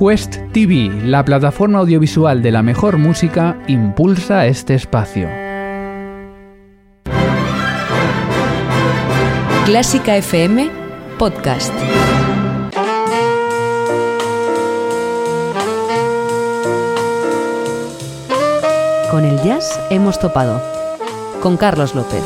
Quest TV, la plataforma audiovisual de la mejor música, impulsa este espacio. Clásica FM Podcast. Con el jazz hemos topado. Con Carlos López.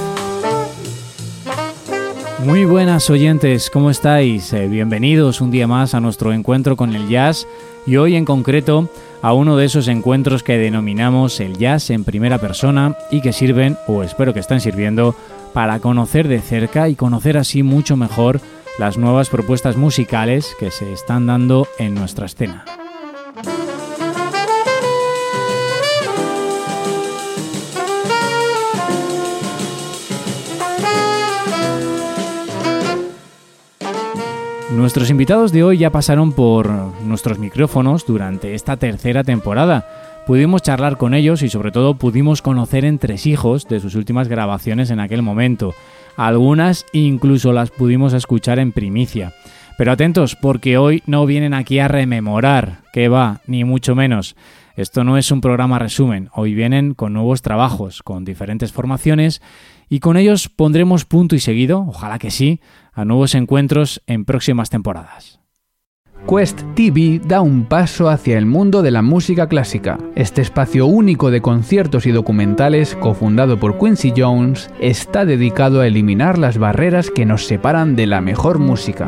Muy buenas oyentes, ¿cómo estáis? Bienvenidos un día más a nuestro encuentro con el jazz y hoy en concreto a uno de esos encuentros que denominamos el jazz en primera persona y que sirven, o espero que están sirviendo, para conocer de cerca y conocer así mucho mejor las nuevas propuestas musicales que se están dando en nuestra escena. Nuestros invitados de hoy ya pasaron por nuestros micrófonos durante esta tercera temporada. Pudimos charlar con ellos y sobre todo pudimos conocer entresijos de sus últimas grabaciones en aquel momento. Algunas incluso las pudimos escuchar en primicia. Pero atentos, porque hoy no vienen aquí a rememorar, que va, ni mucho menos. Esto no es un programa resumen. Hoy vienen con nuevos trabajos, con diferentes formaciones y con ellos pondremos punto y seguido, ojalá que sí, a nuevos encuentros en próximas temporadas. Quest TV da un paso hacia el mundo de la música clásica. Este espacio único de conciertos y documentales, cofundado por Quincy Jones, está dedicado a eliminar las barreras que nos separan de la mejor música.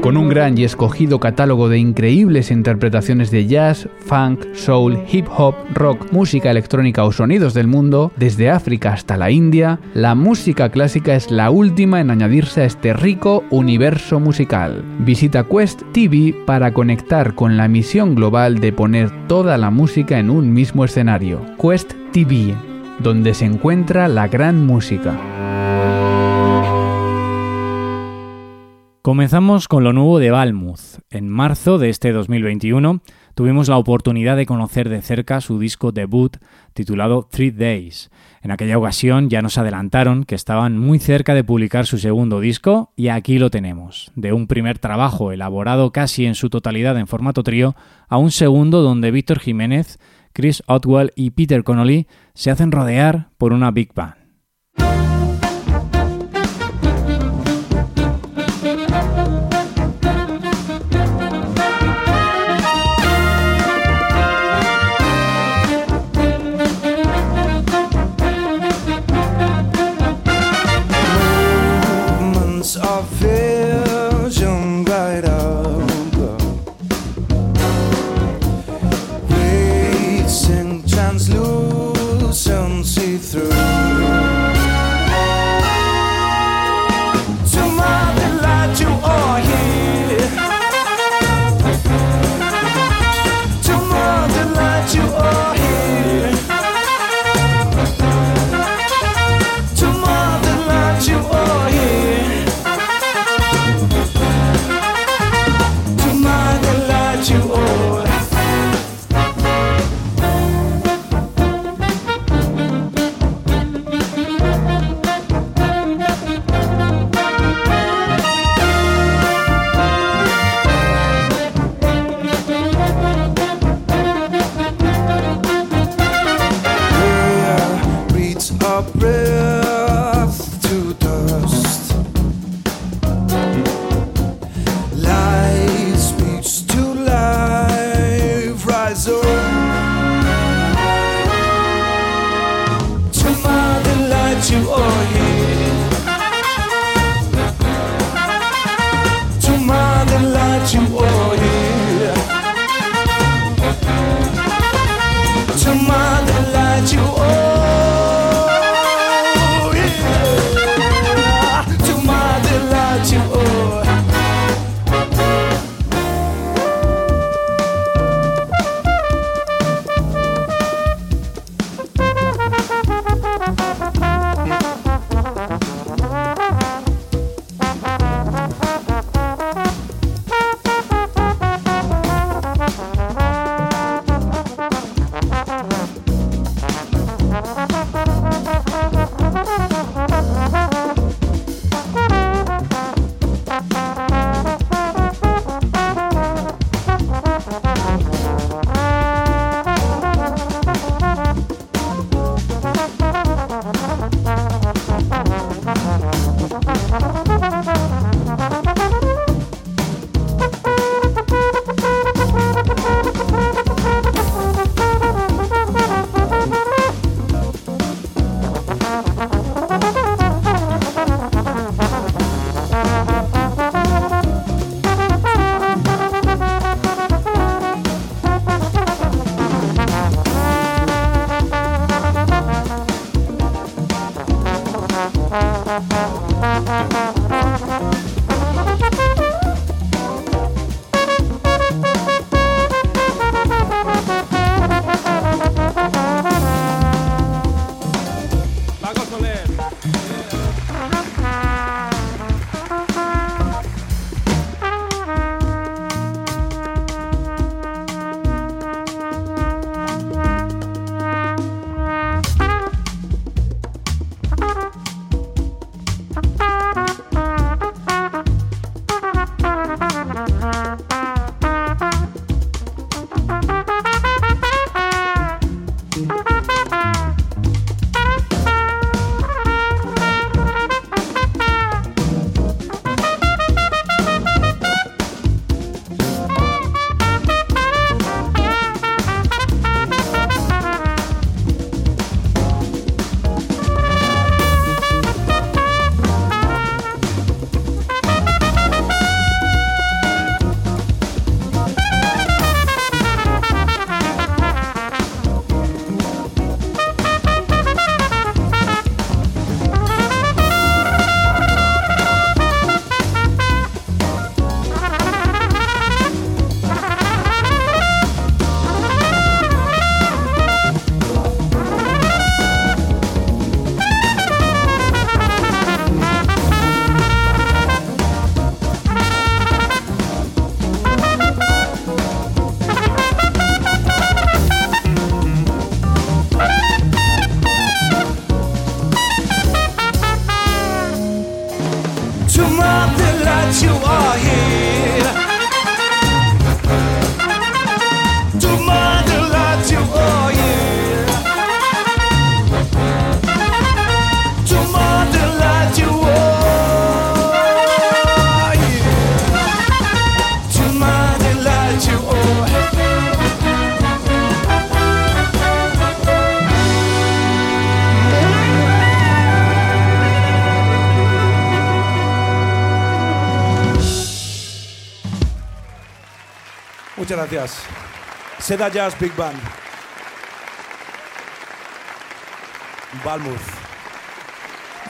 Con un gran y escogido catálogo de increíbles interpretaciones de jazz, funk, soul, hip hop, rock, música electrónica o sonidos del mundo, desde África hasta la India, la música clásica es la última en añadirse a este rico universo musical. Visita Quest TV para conectar con la misión global de poner toda la música en un mismo escenario. Quest TV, donde se encuentra la gran música. Comenzamos con lo nuevo de Balmuth. En marzo de este 2021 tuvimos la oportunidad de conocer de cerca su disco debut titulado 3 Days. En aquella ocasión ya nos adelantaron que estaban muy cerca de publicar su segundo disco y aquí lo tenemos, de un primer trabajo elaborado casi en su totalidad en formato trío a un segundo donde Víctor Jiménez, Chris Otwell y Peter Connolly se hacen rodear por una big band. Translucent, see-through. Muchas gracias. Sedajazz Big Band. Balmuth.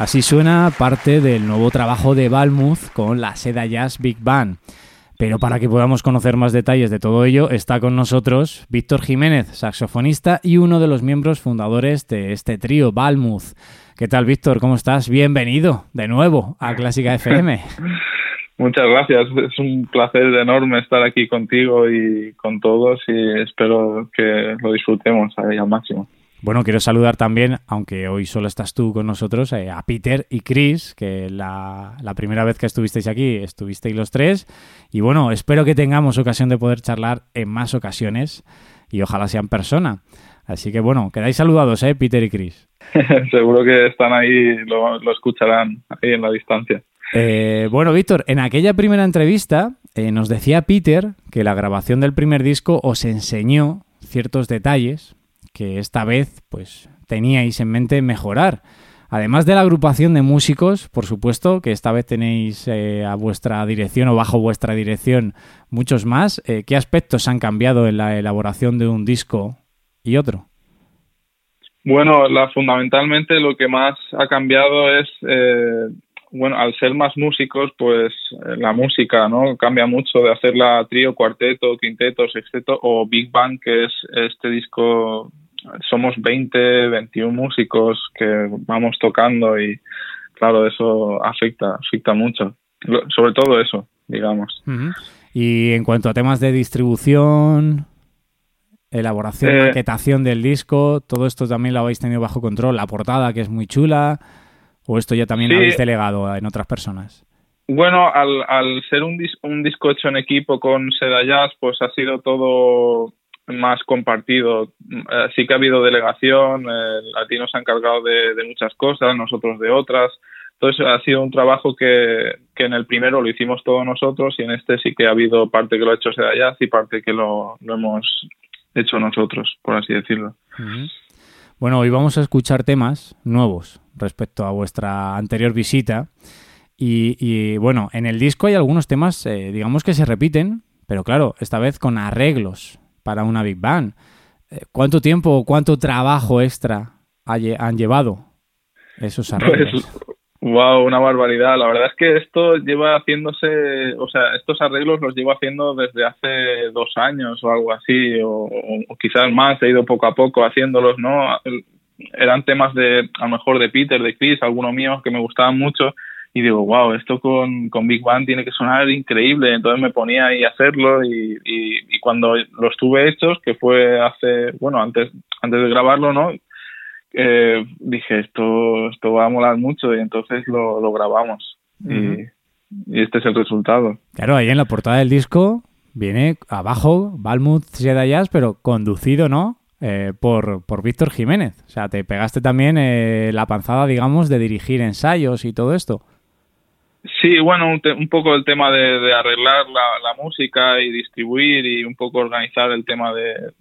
Así suena parte del nuevo trabajo de Balmuth con la Sedajazz Big Band. Pero para que podamos conocer más detalles de todo ello, está con nosotros Víctor Jiménez, saxofonista y uno de los miembros fundadores de este trío, Balmuth. ¿Qué tal, Víctor? ¿Cómo estás? Bienvenido de nuevo a Clásica FM. Muchas gracias. Es un placer enorme estar aquí contigo y con todos y espero que lo disfrutemos ahí al máximo. Bueno, quiero saludar también, aunque hoy solo estás tú con nosotros, a Peter y Chris, que la primera vez que estuvisteis aquí estuvisteis los tres. Y bueno, espero que tengamos ocasión de poder charlar en más ocasiones y ojalá sea en persona. Así que bueno, quedáis saludados, Peter y Chris. Seguro que están ahí, lo escucharán ahí en la distancia. Bueno, Víctor, en aquella primera entrevista nos decía Peter que la grabación del primer disco os enseñó ciertos detalles que esta vez pues teníais en mente mejorar. Además de la agrupación de músicos, por supuesto, que esta vez tenéis a vuestra dirección o bajo vuestra dirección muchos más. ¿Qué aspectos han cambiado en la elaboración de un disco y otro? Bueno, fundamentalmente lo que más ha cambiado es, bueno, al ser más músicos, pues la música, ¿no? Cambia mucho de hacerla trío, cuarteto, quinteto, sexteto o Big Band, que es este disco. Somos 20, 21 músicos que vamos tocando y, claro, eso afecta mucho. Sobre todo eso, digamos. Uh-huh. Y en cuanto a temas de distribución, elaboración, maquetación del disco, todo esto también lo habéis tenido bajo control. La portada, que es muy chula, ¿o esto ya también sí, lo habéis delegado en otras personas? Bueno, al ser un disco hecho en equipo con Sedajazz, pues ha sido todo más compartido. Sí que ha habido delegación, Latino se ha encargado de muchas cosas, nosotros de otras. Entonces ha sido un trabajo que en el primero lo hicimos todos nosotros y en este sí que ha habido parte que lo ha hecho Sedajazz y parte que lo hemos hecho nosotros, por así decirlo. Uh-huh. Bueno, hoy vamos a escuchar temas nuevos respecto a vuestra anterior visita y bueno, en el disco hay algunos temas, digamos que se repiten, pero claro, esta vez con arreglos para una Big Band. ¿Cuánto tiempo o cuánto trabajo extra han llevado esos arreglos? Pues, wow, una barbaridad. La verdad es que esto lleva haciéndose, o sea, estos arreglos los llevo haciendo desde hace 2 años o algo así, o quizás más, he ido poco a poco haciéndolos, ¿no? Eran temas de, a lo mejor, de Peter, de Chris, algunos míos que me gustaban mucho y digo, wow, esto con Big Band tiene que sonar increíble. Entonces me ponía ahí a hacerlo y cuando los tuve hechos, que fue antes de grabarlo, ¿no? Dije, esto va a molar mucho y entonces lo grabamos. Uh-huh. Y este es el resultado. Claro, ahí en la portada del disco viene abajo Balmuth, Sedajazz, pero conducido, ¿no? Por Víctor Jiménez. O sea, te pegaste también la panzada, digamos, de dirigir ensayos y todo esto. Sí, bueno, un poco el tema de arreglar la música y distribuir y un poco organizar el tema de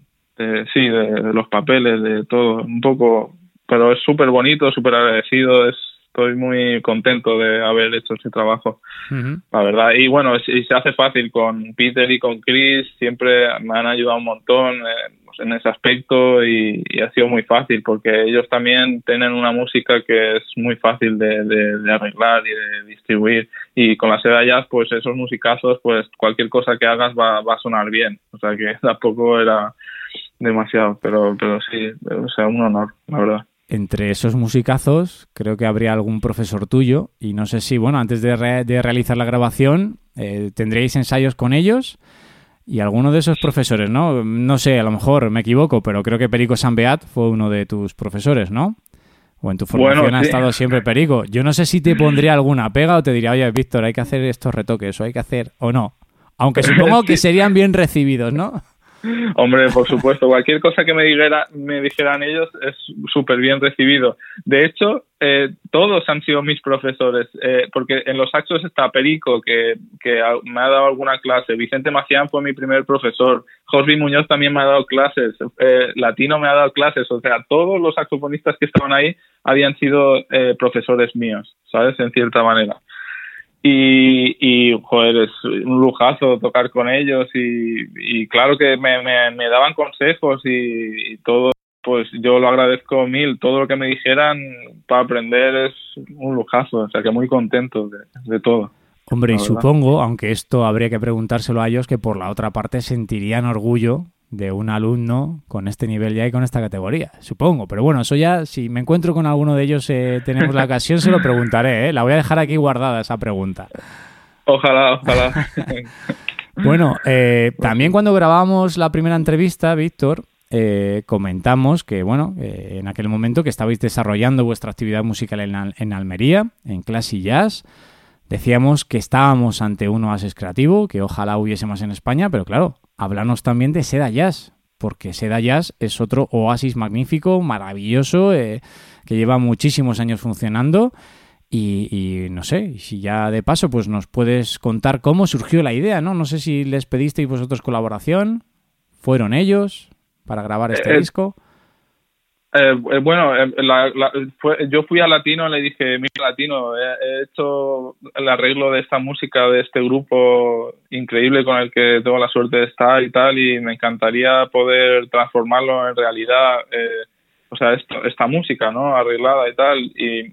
los papeles, de todo, un poco. Pero es súper bonito, súper agradecido, estoy muy contento de haber hecho ese trabajo, uh-huh. La verdad. Y bueno, y se hace fácil con Peter y con Chris, siempre me han ayudado un montón en ese aspecto y ha sido muy fácil porque ellos también tienen una música que es muy fácil de arreglar y de distribuir, y con la Sedajazz pues esos musicazos, pues cualquier cosa que hagas va a sonar bien, o sea que tampoco era demasiado, pero sí, o sea, un honor, la verdad. Entre esos musicazos creo que habría algún profesor tuyo y no sé si, bueno, antes de realizar la grabación tendréis ensayos con ellos. Y alguno de esos profesores, ¿no? No sé, a lo mejor me equivoco, pero creo que Perico Sambeat fue uno de tus profesores, ¿no? O en tu formación ha estado siempre Perico. Yo no sé si te pondría alguna pega o te diría, oye, Víctor, hay que hacer estos retoques o hay que hacer... o no. Aunque supongo que serían bien recibidos, ¿no? Hombre, por supuesto. Cualquier cosa que me dijeran ellos es súper bien recibido. De hecho, todos han sido mis profesores, porque en los saxos está Perico, que me ha dado alguna clase. Vicente Macián fue mi primer profesor. Josby Muñoz también me ha dado clases. Latino me ha dado clases. O sea, todos los saxofonistas que estaban ahí habían sido profesores míos, ¿sabes? En cierta manera. Y joder, es un lujazo tocar con ellos y claro que me daban consejos y todo, pues yo lo agradezco mil, todo lo que me dijeran para aprender es un lujazo, o sea que muy contento de todo. Hombre, y supongo, aunque esto habría que preguntárselo a ellos, que por la otra parte sentirían orgullo de un alumno con este nivel ya y con esta categoría, supongo. Pero bueno, eso ya, si me encuentro con alguno de ellos, tenemos la ocasión, se lo preguntaré, ¿eh? La voy a dejar aquí guardada esa pregunta. Ojalá, ojalá. Bueno, también cuando grabamos la primera entrevista, Víctor, comentamos que, bueno, en aquel momento que estabais desarrollando vuestra actividad musical en Almería, en Clasijazz. Decíamos que estábamos ante un oasis creativo, que ojalá hubiese más en España, pero claro, hablarnos también de Sedajazz, porque Sedajazz es otro oasis magnífico, maravilloso, que lleva muchísimos años funcionando y no sé, si ya de paso pues nos puedes contar cómo surgió la idea, ¿no? No sé si les pedisteis vosotros colaboración, fueron ellos para grabar este disco... yo fui a Latino y le dije, mira Latino, he hecho el arreglo de esta música, de este grupo increíble con el que tengo la suerte de estar y tal, y me encantaría poder transformarlo en realidad, o sea, esta música, ¿no? Arreglada y tal, y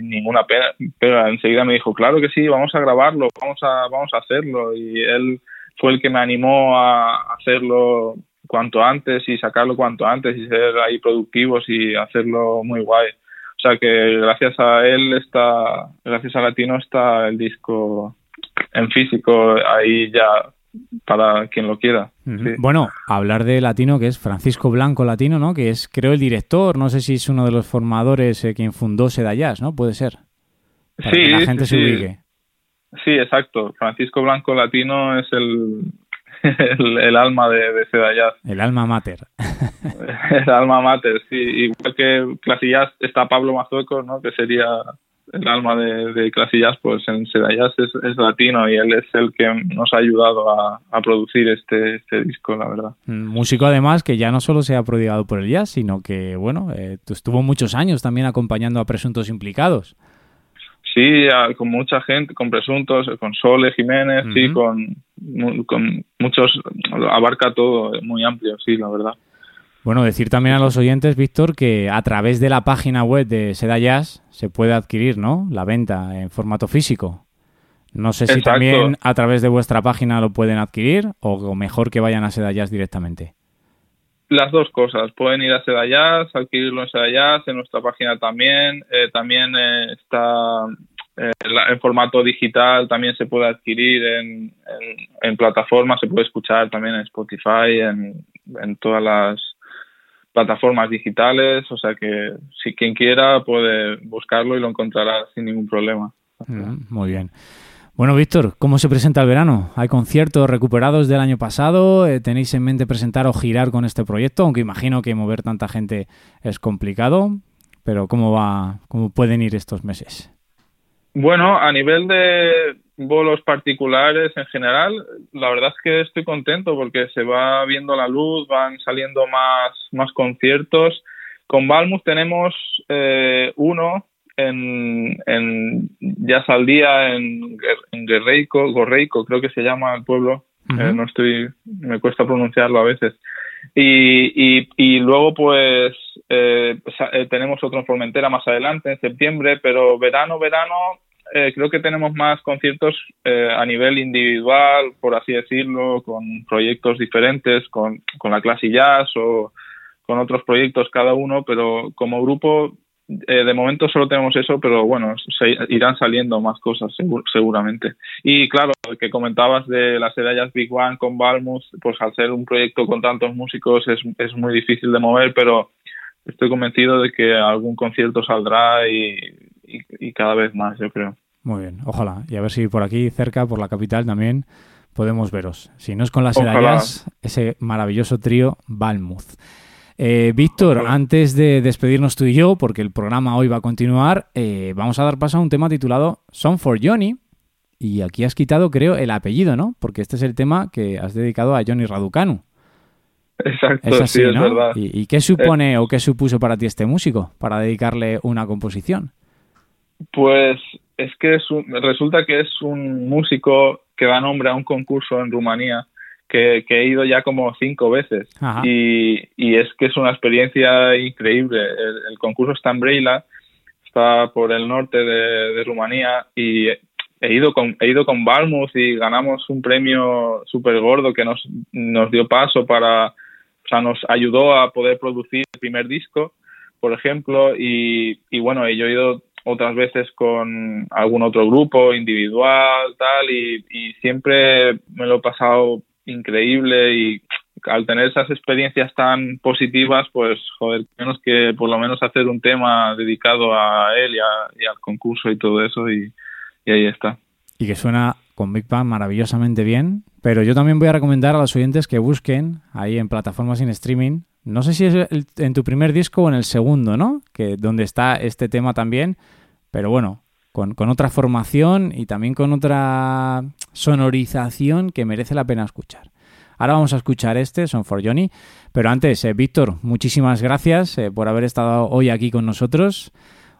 ninguna pena, pero enseguida me dijo, claro que sí, vamos a grabarlo, vamos a hacerlo, y él fue el que me animó a hacerlo cuanto antes y sacarlo cuanto antes y ser ahí productivos y hacerlo muy guay. O sea que gracias a él gracias a Latino está el disco en físico ahí ya para quien lo quiera. Uh-huh. Sí. Bueno, hablar de Latino, que es Francisco Blanco Latino, ¿no? Que es, creo, el director, no sé si es uno de los formadores, quien fundó Sedajazz, ¿no? Puede ser. Para sí, que la gente se ubique. Sí, exacto. Francisco Blanco Latino es el alma de Sedajazz. El alma mater. El alma mater, sí. Igual que Clasijazz está Pablo Mazuecos, ¿no? Que sería el alma de Clasijazz, pues en Sedajazz es Latino y él es el que nos ha ayudado a producir este disco, la verdad. Músico, además, que ya no solo se ha prodigado por el jazz, sino que, bueno, estuvo muchos años también acompañando a presuntos implicados. Sí, con mucha gente, con presuntos, con Sole Jiménez, uh-huh. Sí, con muchos, abarca todo, muy amplio, sí, la verdad. Bueno, decir también a los oyentes, Víctor, que a través de la página web de Sedajazz se puede adquirir, ¿no?, la venta en formato físico. No sé si Exacto. También a través de vuestra página lo pueden adquirir o mejor que vayan a Sedajazz directamente. Las dos cosas, pueden ir a Sedajazz, adquirirlo en Sedajazz, en nuestra página también, está en formato digital, también se puede adquirir en plataformas, se puede escuchar también en Spotify, en todas las plataformas digitales, o sea que si quien quiera puede buscarlo y lo encontrará sin ningún problema. Muy bien. Bueno, Víctor, ¿cómo se presenta el verano? ¿Hay conciertos recuperados del año pasado? ¿Tenéis en mente presentar o girar con este proyecto? Aunque imagino que mover tanta gente es complicado, pero ¿cómo pueden ir estos meses? Bueno, a nivel de bolos particulares en general, la verdad es que estoy contento porque se va viendo la luz, van saliendo más conciertos. Con Balmuth tenemos uno en Jazz al Día en Gorreico, creo que se llama el pueblo, uh-huh. Me cuesta pronunciarlo a veces, y luego pues tenemos otro en Formentera más adelante en septiembre, pero verano creo que tenemos más conciertos a nivel individual, por así decirlo, con proyectos diferentes, con la Clasijazz o con otros proyectos cada uno, pero como grupo de momento solo tenemos eso, pero bueno, se irán saliendo más cosas seguramente. Y claro, que comentabas de la Sedajazz Big One con Balmuth, pues al ser un proyecto con tantos músicos es muy difícil de mover, pero estoy convencido de que algún concierto saldrá y cada vez más, yo creo. Muy bien, ojalá. Y a ver si por aquí cerca, por la capital también, podemos veros. Si no es con la Sedajazz, ese maravilloso trío Balmuth. Víctor, antes de despedirnos tú y yo, porque el programa hoy va a continuar, vamos a dar paso a un tema titulado Song for Johnny, y aquí has quitado, creo, el apellido, ¿no? Porque este es el tema que has dedicado a Johnny Raducanu. Exacto, es así, sí, ¿no? Es verdad. ¿Y qué supone o qué supuso para ti este músico para dedicarle una composición? Pues es que resulta que es un músico que da nombre a un concurso en Rumanía que he ido ya como 5 veces. Ajá. Y es que es una experiencia increíble. El concurso está en Breila, está por el norte de Rumanía, y he ido con Balmuth y ganamos un premio súper gordo que nos dio paso para, o sea, nos ayudó a poder producir el primer disco, por ejemplo, y bueno, yo he ido otras veces con algún otro grupo individual, tal, y siempre me lo he pasado increíble, y al tener esas experiencias tan positivas, pues, joder, menos que por lo menos hacer un tema dedicado a él y al concurso y todo eso, y ahí está. Y que suena con Big Bang maravillosamente bien, pero yo también voy a recomendar a los oyentes que busquen ahí en plataformas en streaming, no sé si es en tu primer disco o en el segundo, ¿no? Que donde está este tema también, pero bueno, con otra formación y también con otra sonorización que merece la pena escuchar. Ahora vamos a escuchar este, Son for Johnny, pero antes, Víctor, muchísimas gracias por haber estado hoy aquí con nosotros.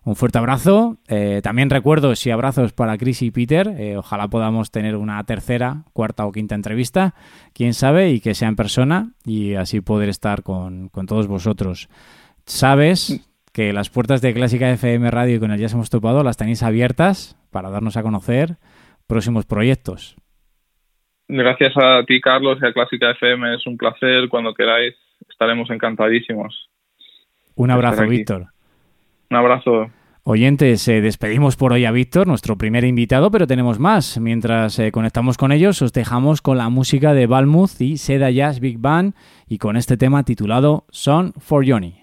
Un fuerte abrazo. También recuerdos y abrazos para Chris y Peter. Ojalá podamos tener una tercera, cuarta o quinta entrevista, quién sabe, y que sea en persona y así poder estar con todos vosotros. Sabes que las puertas de Clásica FM Radio y con el Jazz Hemos Topado las tenéis abiertas para darnos a conocer próximos proyectos. Gracias a ti, Carlos, y a Clásica FM. Es un placer. Cuando queráis estaremos encantadísimos. Un abrazo, Víctor. Un abrazo. Oyentes, despedimos por hoy a Víctor, nuestro primer invitado, pero tenemos más. Mientras conectamos con ellos, os dejamos con la música de Balmuth y Sedajazz Big Band y con este tema titulado Son for Johnny.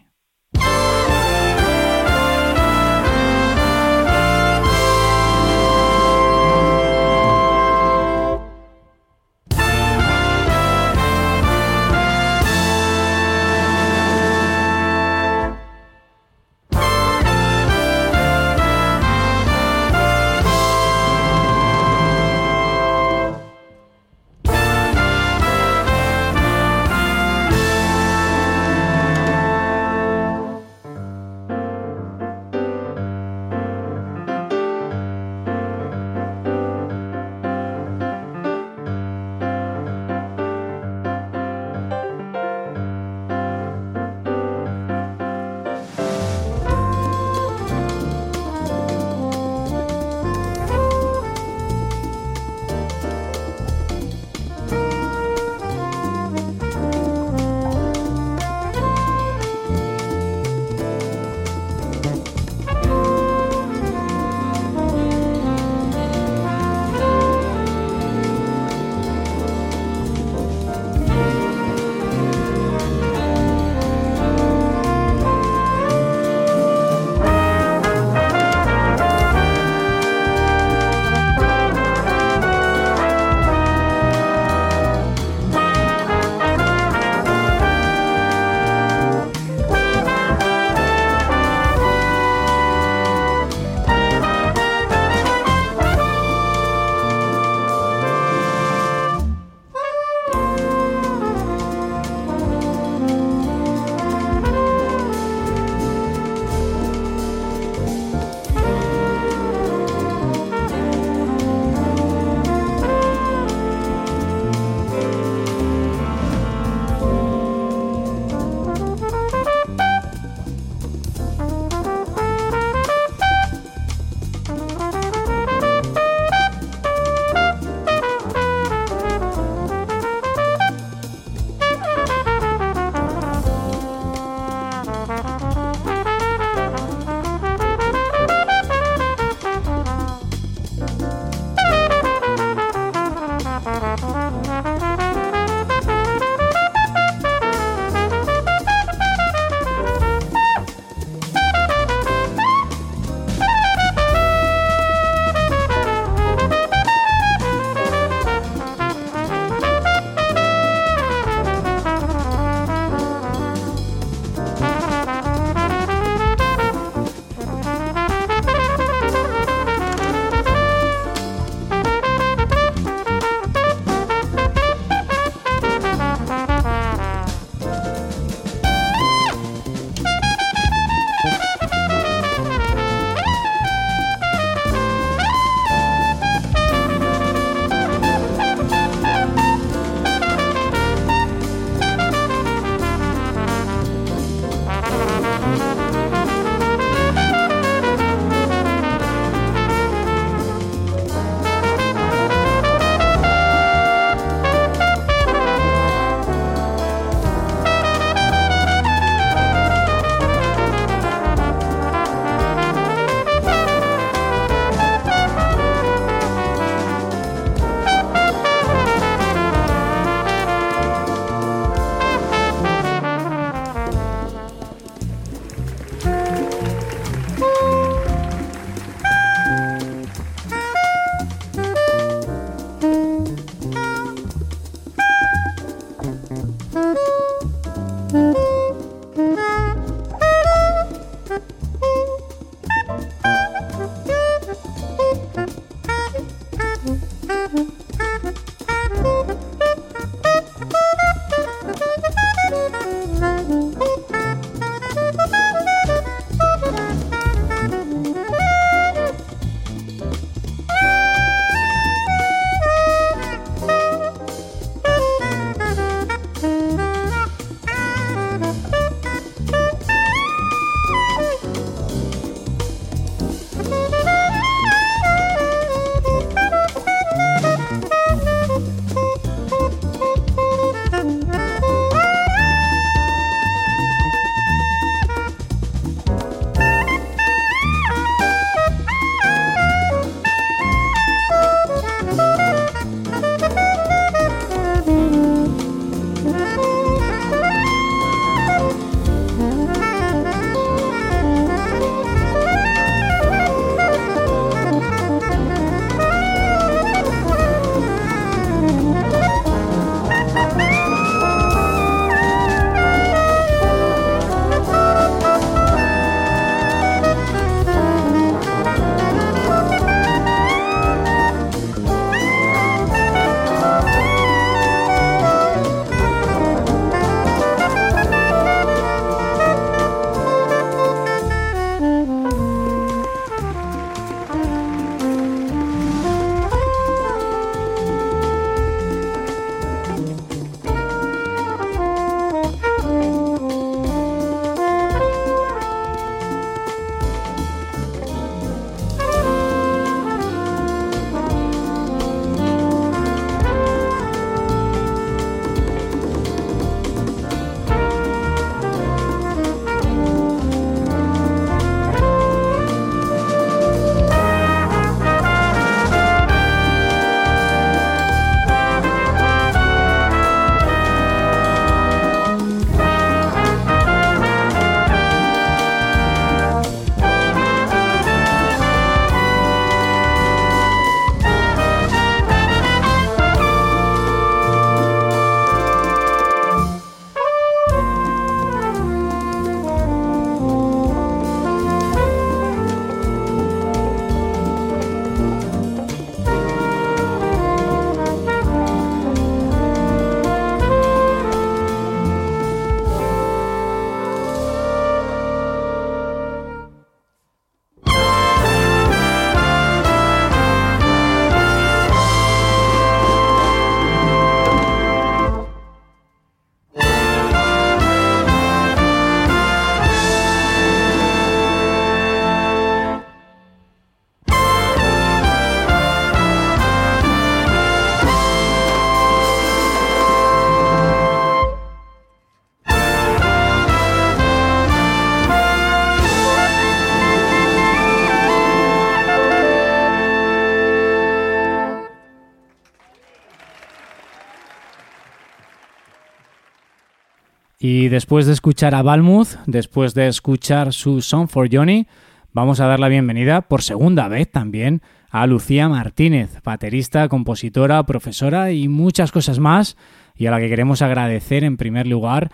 Y después de escuchar a Balmuth, después de escuchar su Song for Johnny, vamos a dar la bienvenida por segunda vez también a Lucía Martínez, baterista, compositora, profesora y muchas cosas más, y a la que queremos agradecer en primer lugar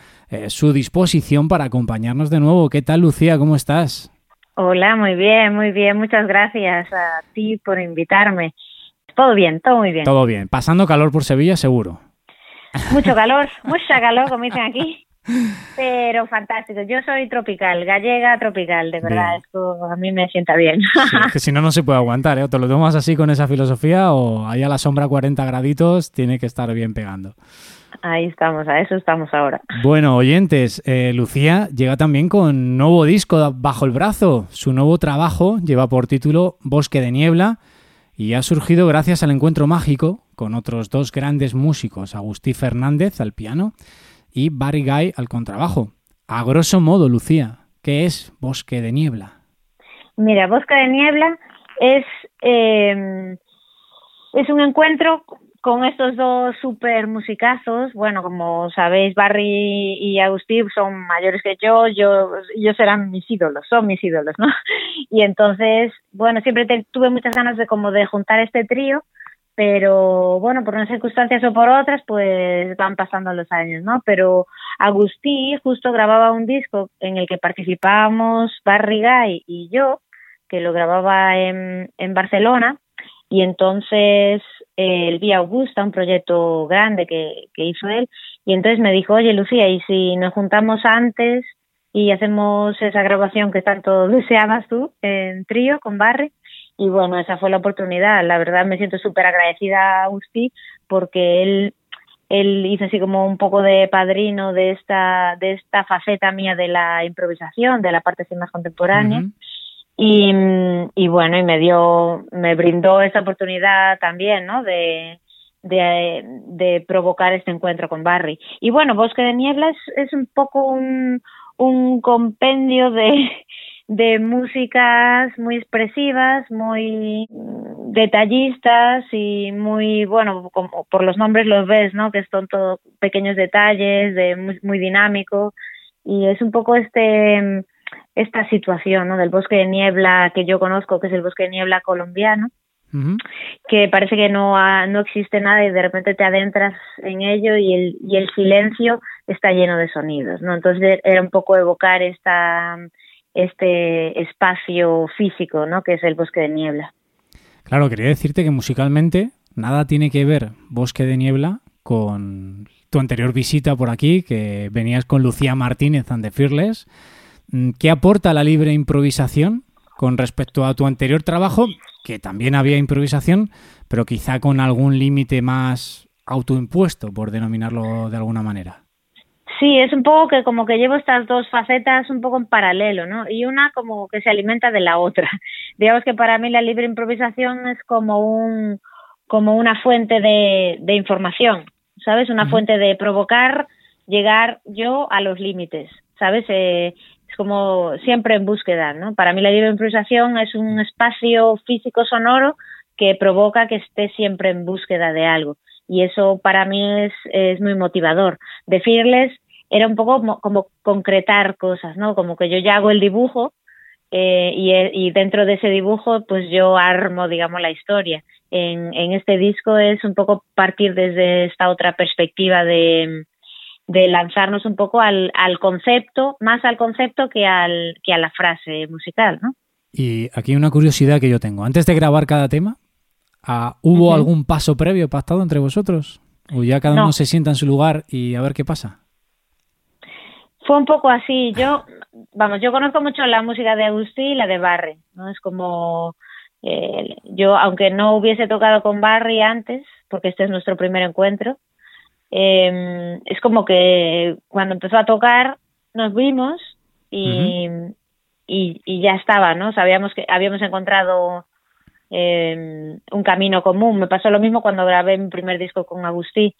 su disposición para acompañarnos de nuevo. ¿Qué tal, Lucía? ¿Cómo estás? Hola, muy bien, muy bien. Muchas gracias a ti por invitarme. Todo bien, todo muy bien. Todo bien. Pasando calor por Sevilla, seguro. Mucho calor, mucha calor, como dicen aquí. Pero fantástico, yo soy tropical, gallega tropical, de verdad, esto a mí me sienta bien. Sí, es que si no, no se puede aguantar, ¿eh? ¿O te lo tomas así con esa filosofía o ahí a la sombra 40 graditos tiene que estar bien pegando? Ahí estamos, a eso estamos ahora. Bueno, oyentes, Lucía llega también con nuevo disco bajo el brazo. Su nuevo trabajo lleva por título Bosque de Niebla y ha surgido gracias al encuentro mágico con otros dos grandes músicos, Agustín Fernández al piano y Barry Guy al contrabajo. A grosso modo, Lucía, ¿qué es Bosque de Niebla? Mira, Bosque de Niebla es un encuentro con estos dos super musicazos. Bueno, como sabéis, Barry y Agustín son mayores que yo serán mis ídolos, son mis ídolos, ¿no? Y entonces, bueno, siempre tuve muchas ganas de como de juntar este trío pero bueno, por unas circunstancias o por otras, pues van pasando los años, ¿no? Pero Agustín justo grababa un disco en el que participábamos Barry Guy y yo, que lo grababa en Barcelona, y entonces él vi Augusta, un proyecto grande que hizo él, y entonces me dijo, oye Lucía, ¿y si nos juntamos antes y hacemos esa grabación que tanto deseabas tú, en trío con Barry? Y bueno, esa fue la oportunidad. La verdad me siento súper agradecida a Agustín porque él hizo así como un poco de padrino de esta faceta mía de la improvisación, de la parte así más contemporánea. Uh-huh. Y bueno, y me brindó esa oportunidad también, ¿no? De provocar este encuentro con Barry. Y bueno, Bosque de Niebla es un poco un compendio de músicas muy expresivas, muy detallistas y muy, bueno, como por los nombres los ves, ¿no? Que son todos pequeños detalles, muy, muy dinámico, y es un poco esta situación, ¿no? Del Bosque de Niebla que yo conozco, que es el Bosque de Niebla colombiano, uh-huh, que parece que no existe nada y de repente te adentras en ello y el silencio está lleno de sonidos, ¿no? Entonces era un poco evocar este espacio físico, ¿no? Que es el Bosque de Niebla. Claro, quería decirte que musicalmente nada tiene que ver Bosque de Niebla con tu anterior visita por aquí, que venías con Lucía Martínez and the Fearless. ¿Qué aporta la libre improvisación con respecto a tu anterior trabajo, que también había improvisación, pero quizá con algún límite más autoimpuesto, por denominarlo de alguna manera? Sí, es un poco que como que llevo estas dos facetas un poco en paralelo, ¿no? Y una como que se alimenta de la otra. Digamos que para mí la libre improvisación es como una fuente de información, ¿sabes? Una fuente de provocar, llegar yo a los límites, ¿sabes? Es como siempre en búsqueda, ¿no? Para mí la libre improvisación es un espacio físico sonoro que provoca que esté siempre en búsqueda de algo. Y eso para mí es muy motivador. Decirles era un poco como concretar cosas, ¿no? Como que yo ya hago el dibujo y dentro de ese dibujo pues yo armo, digamos, la historia. En este disco es un poco partir desde esta otra perspectiva de lanzarnos un poco al concepto, más al concepto que a la frase musical, ¿no? Y aquí una curiosidad que yo tengo. Antes de grabar cada tema, ¿hubo algún paso previo pactado entre vosotros? ¿O ya cada uno se sienta en su lugar y a ver qué pasa? Fue un poco así. Yo conozco mucho la música de Agustín y la de Barry, ¿no? Es como yo, aunque no hubiese tocado con Barry antes, porque este es nuestro primer encuentro, es como que cuando empezó a tocar nos vimos y ya estaba, ¿no? Sabíamos que habíamos encontrado un camino común. Me pasó lo mismo cuando grabé mi primer disco con Agustín,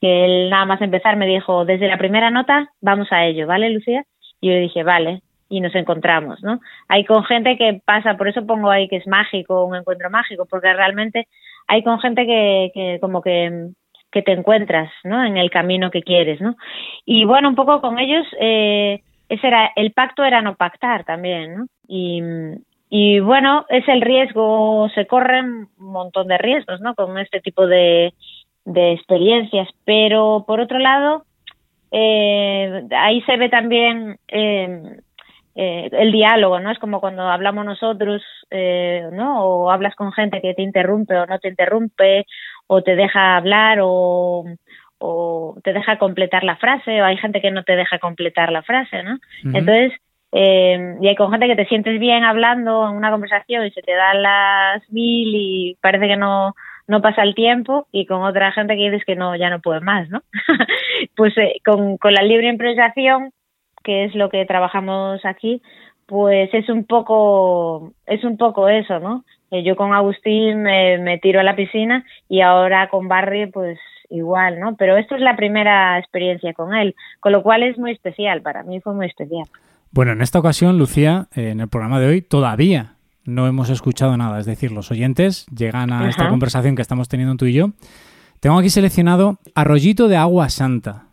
que él nada más empezar me dijo, desde la primera nota vamos a ello, ¿vale, Lucía? Y yo le dije, vale, y nos encontramos, ¿no? Hay con gente que pasa, por eso pongo ahí que es mágico, un encuentro mágico, porque realmente hay con gente que como que te encuentras, ¿no? En el camino que quieres, ¿no? Y bueno, un poco con ellos ese era el pacto, era no pactar también, ¿no? Y bueno, es el riesgo, se corren un montón de riesgos, ¿no? Con este tipo de experiencias, pero por otro lado, ahí se ve también el diálogo, ¿no? Es como cuando hablamos nosotros, ¿no? O hablas con gente que te interrumpe o no te interrumpe, o te deja hablar o te deja completar la frase, o hay gente que no te deja completar la frase, ¿no? Uh-huh. Entonces, y hay con gente que te sientes bien hablando en una conversación y se te dan las 1000 y parece que no pasa el tiempo, y con otra gente que dices que no, ya no puedes más, ¿no? Pues con la libre improvisación, que es lo que trabajamos aquí, pues es un poco eso, ¿no? Yo con Agustín me tiro a la piscina y ahora con Barry pues igual, ¿no? Pero esto es la primera experiencia con él, con lo cual es muy especial, para mí fue muy especial. Bueno, en esta ocasión, Lucía, en el programa de hoy todavía no hemos escuchado nada. Es decir, los oyentes llegan a ajá, esta conversación que estamos teniendo tú y yo. Tengo aquí seleccionado Arroyito de Agua Santa.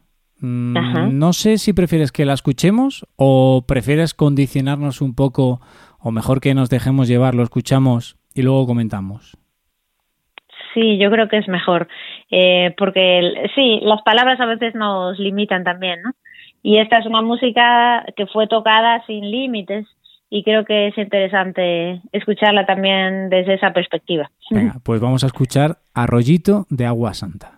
No sé si prefieres que la escuchemos o prefieres condicionarnos un poco, o mejor que nos dejemos llevar, lo escuchamos y luego comentamos. Sí, yo creo que es mejor, porque sí, las palabras a veces nos limitan también, ¿no? Y esta es una música que fue tocada sin límites y creo que es interesante escucharla también desde esa perspectiva. Venga, pues vamos a escuchar Arroyito de Agua Santa.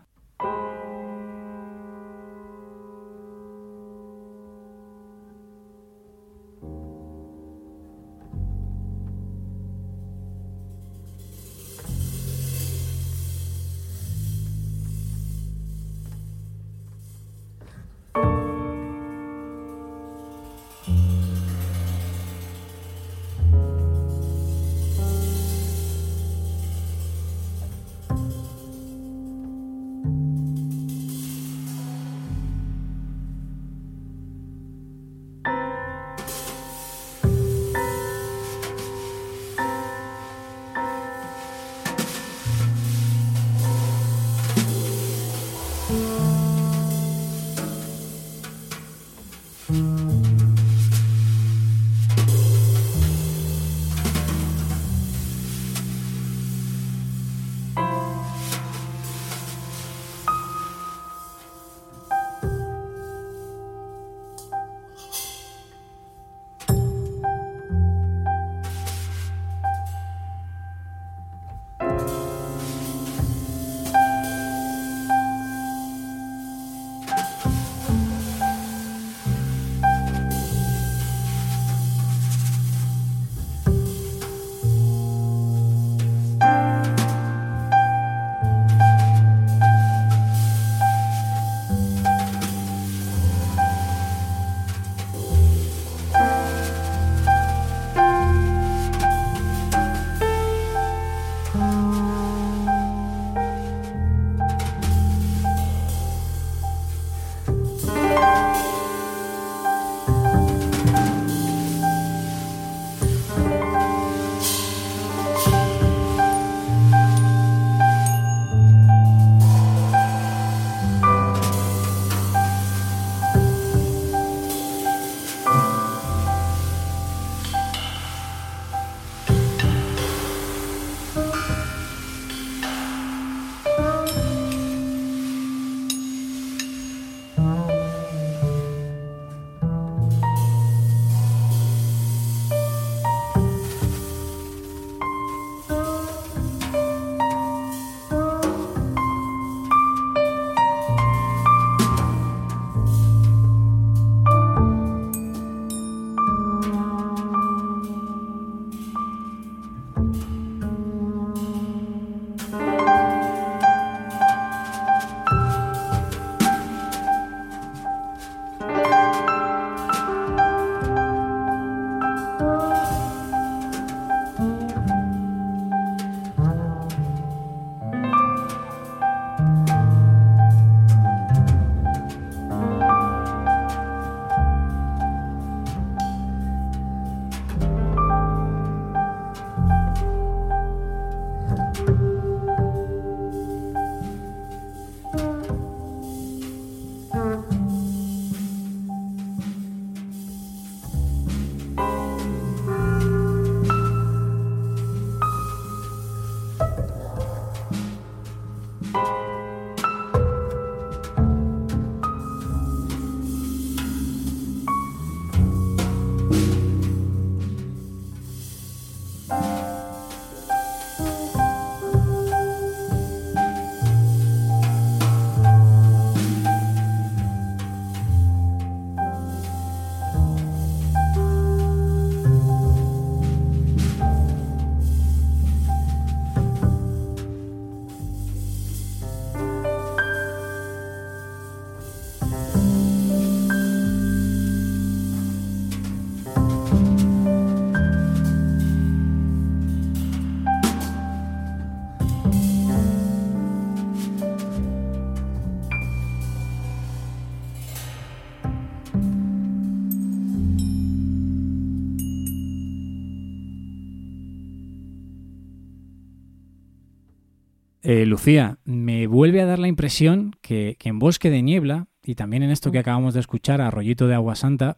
Lucía, me vuelve a dar la impresión que en Bosque de Niebla y también en esto que acabamos de escuchar, Arroyito de Agua Santa,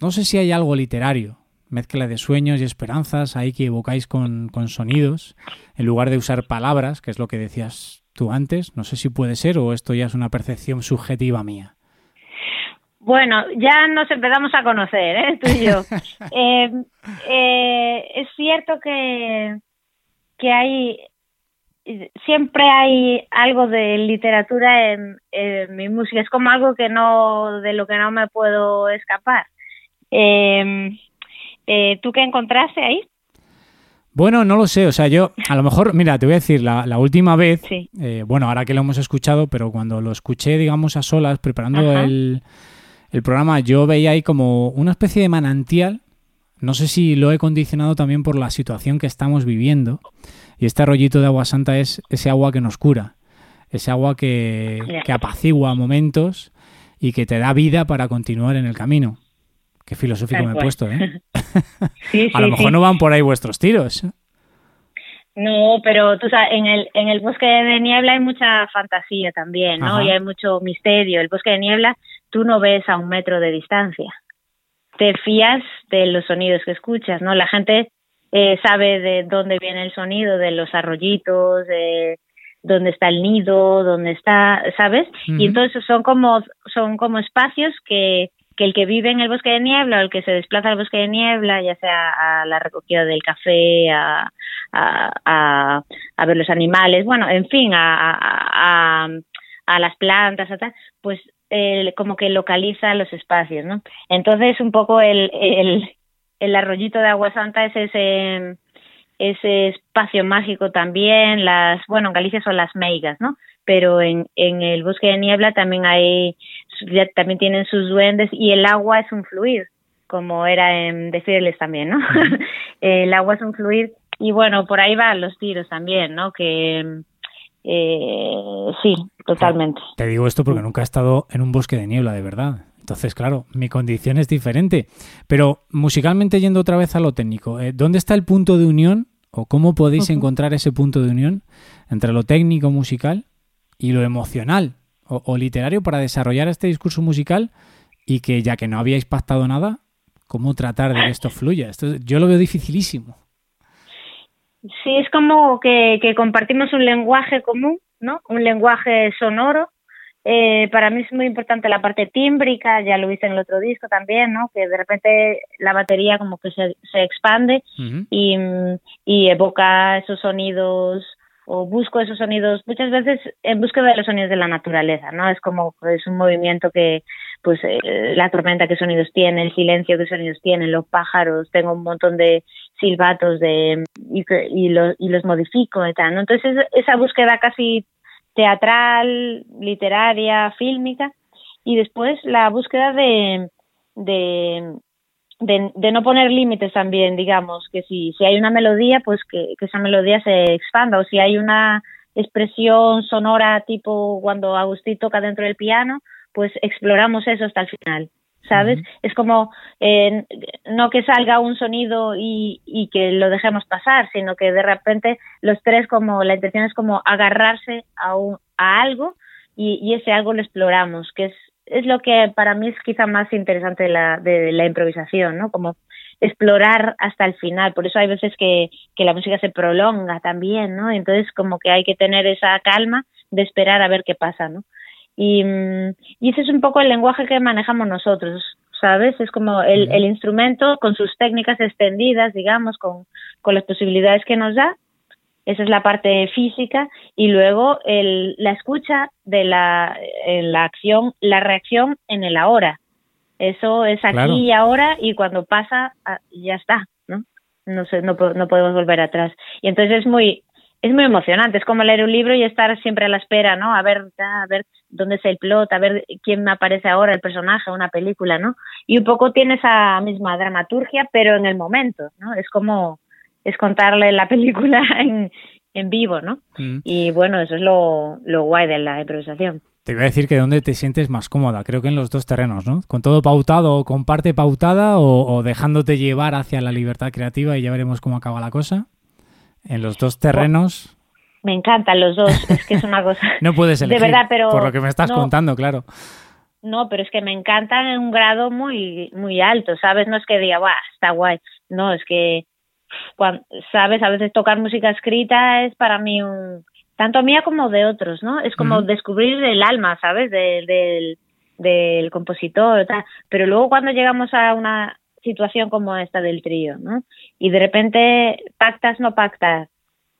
no sé si hay algo literario mezcla de sueños y esperanzas ahí que evocáis con sonidos, en lugar de usar palabras, que es lo que decías tú antes. No sé si puede ser o esto ya es una percepción subjetiva mía. Bueno, ya nos empezamos a conocer, tú y yo. Es cierto que hay, siempre hay algo de literatura en mi música. Es como algo que no, de lo que no me puedo escapar. ¿Tú qué encontraste ahí? Bueno, no lo sé, o sea, yo a lo mejor, mira, te voy a decir, la última vez, sí. Bueno, ahora que lo hemos escuchado, pero cuando lo escuché, digamos, a solas, preparando el programa, yo veía ahí como una especie de manantial. No sé si lo he condicionado también por la situación que estamos viviendo, y este arroyito de Agua Santa es ese agua que nos cura, ese agua que apacigua momentos y que te da vida para continuar en el camino. Qué filosófico me he puesto, ¿eh? Sí, a lo mejor no van por ahí vuestros tiros. No, pero tú sabes, en el Bosque de Niebla hay mucha fantasía también, ¿no? Ajá. Y hay mucho misterio. El Bosque de Niebla tú no ves a 1 metro de distancia. Te fías de los sonidos que escuchas, ¿no? La gente sabe de dónde viene el sonido, de los arroyitos, de dónde está el nido, dónde está, ¿sabes? Uh-huh. Y entonces son como espacios que el que vive en el Bosque de Niebla o el que se desplaza al Bosque de Niebla, ya sea a la recogida del café, a ver los animales, bueno, en fin, a las plantas, pues como que localiza los espacios, ¿no? Entonces un poco el arroyito de Agua Santa es ese espacio mágico también. Bueno, en Galicia son las meigas, ¿no? Pero en el Bosque de Niebla también tienen sus duendes, y el agua es un fluir, como era en decirles también, ¿no? El agua es un fluir, y bueno, por ahí van los tiros también, ¿no? Que sí, totalmente. Te digo esto porque nunca he estado en un Bosque de Niebla, de verdad. Entonces, claro, mi condición es diferente. Pero musicalmente, yendo otra vez a lo técnico, ¿dónde está el punto de unión, o cómo podéis encontrar ese punto de unión entre lo técnico musical y lo emocional o literario para desarrollar este discurso musical, y que, ya que no habíais pactado nada, cómo tratar de que esto fluya? Esto yo lo veo dificilísimo. Sí, es como que compartimos un lenguaje común, ¿no? Un lenguaje sonoro. Para mí es muy importante la parte tímbrica, ya lo hice en el otro disco también, ¿no? Que de repente la batería como que se expande y evoca esos sonidos, o busco esos sonidos, muchas veces en búsqueda de los sonidos de la naturaleza, ¿no? Es como, es un movimiento que, pues, la tormenta, qué sonidos tiene, el silencio, qué sonidos tienen, los pájaros, tengo un montón de silbatos y los modifico y tal, ¿no? Entonces esa búsqueda casi teatral, literaria, fílmica, y después la búsqueda de no poner límites también, digamos, que si hay una melodía, pues que esa melodía se expanda, o si hay una expresión sonora tipo cuando Agustín toca dentro del piano, pues exploramos eso hasta el final, ¿sabes? Uh-huh. Es como no que salga un sonido y que lo dejemos pasar, sino que de repente los tres, como la intención es como agarrarse a algo, y ese algo lo exploramos, que es lo que para mí es quizá más interesante de la improvisación, ¿no? Como explorar hasta el final. Por eso hay veces que la música se prolonga también, ¿no? Entonces como que hay que tener esa calma de esperar a ver qué pasa, ¿no? Y ese es un poco el lenguaje que manejamos nosotros, ¿sabes? Es como el instrumento con sus técnicas extendidas, digamos, con las posibilidades que nos da. Esa es la parte física, y luego la escucha de la acción, la reacción en el ahora. Eso es aquí, claro, y ahora, y cuando pasa ya está, ¿no? No podemos volver atrás. Y entonces es muy emocionante, es como leer un libro y estar siempre a la espera, ¿no? A ver dónde es el plot, a ver quién me aparece ahora, el personaje, una película, ¿no? Y un poco tiene esa misma dramaturgia, pero en el momento, ¿no? Es como es contarle la película en vivo, ¿no? Mm. Y bueno, eso es lo guay de la improvisación. Te iba a decir que dónde te sientes más cómoda, creo que en los dos terrenos, ¿no? Con todo pautado, con parte pautada o dejándote llevar hacia la libertad creativa, y ya veremos cómo acaba la cosa. En los dos terrenos... Me encantan los dos, es que es una cosa... No puedes elegir, de verdad, pero por lo que me estás contando, claro. No, pero es que me encantan en un grado muy, muy alto, ¿sabes? No es que diga, ¡buah, está guay! no, es que cuando, sabes, a veces tocar música escrita es para mí un, tanto mía como de otros, ¿no? Es como descubrir el alma, ¿sabes? Del compositor, tal. Pero luego cuando llegamos a una situación como esta del trío, ¿no? Y de repente pactas, no pactas,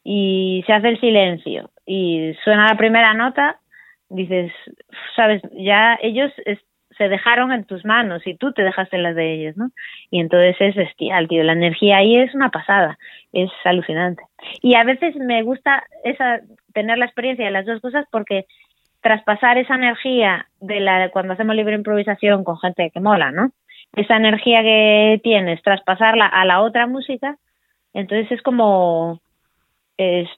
y se hace el silencio, y suena la primera nota, dices, ¿sabes? Ya ellos se dejaron en tus manos y tú te dejaste en las de ellos, ¿no? Y entonces es bestial, tío. La energía ahí es una pasada, es alucinante. Y a veces me gusta tener la experiencia de las dos cosas porque traspasar esa energía de la cuando hacemos libre improvisación con gente que mola, ¿no? Esa energía que tienes, traspasarla a la otra música, entonces es como...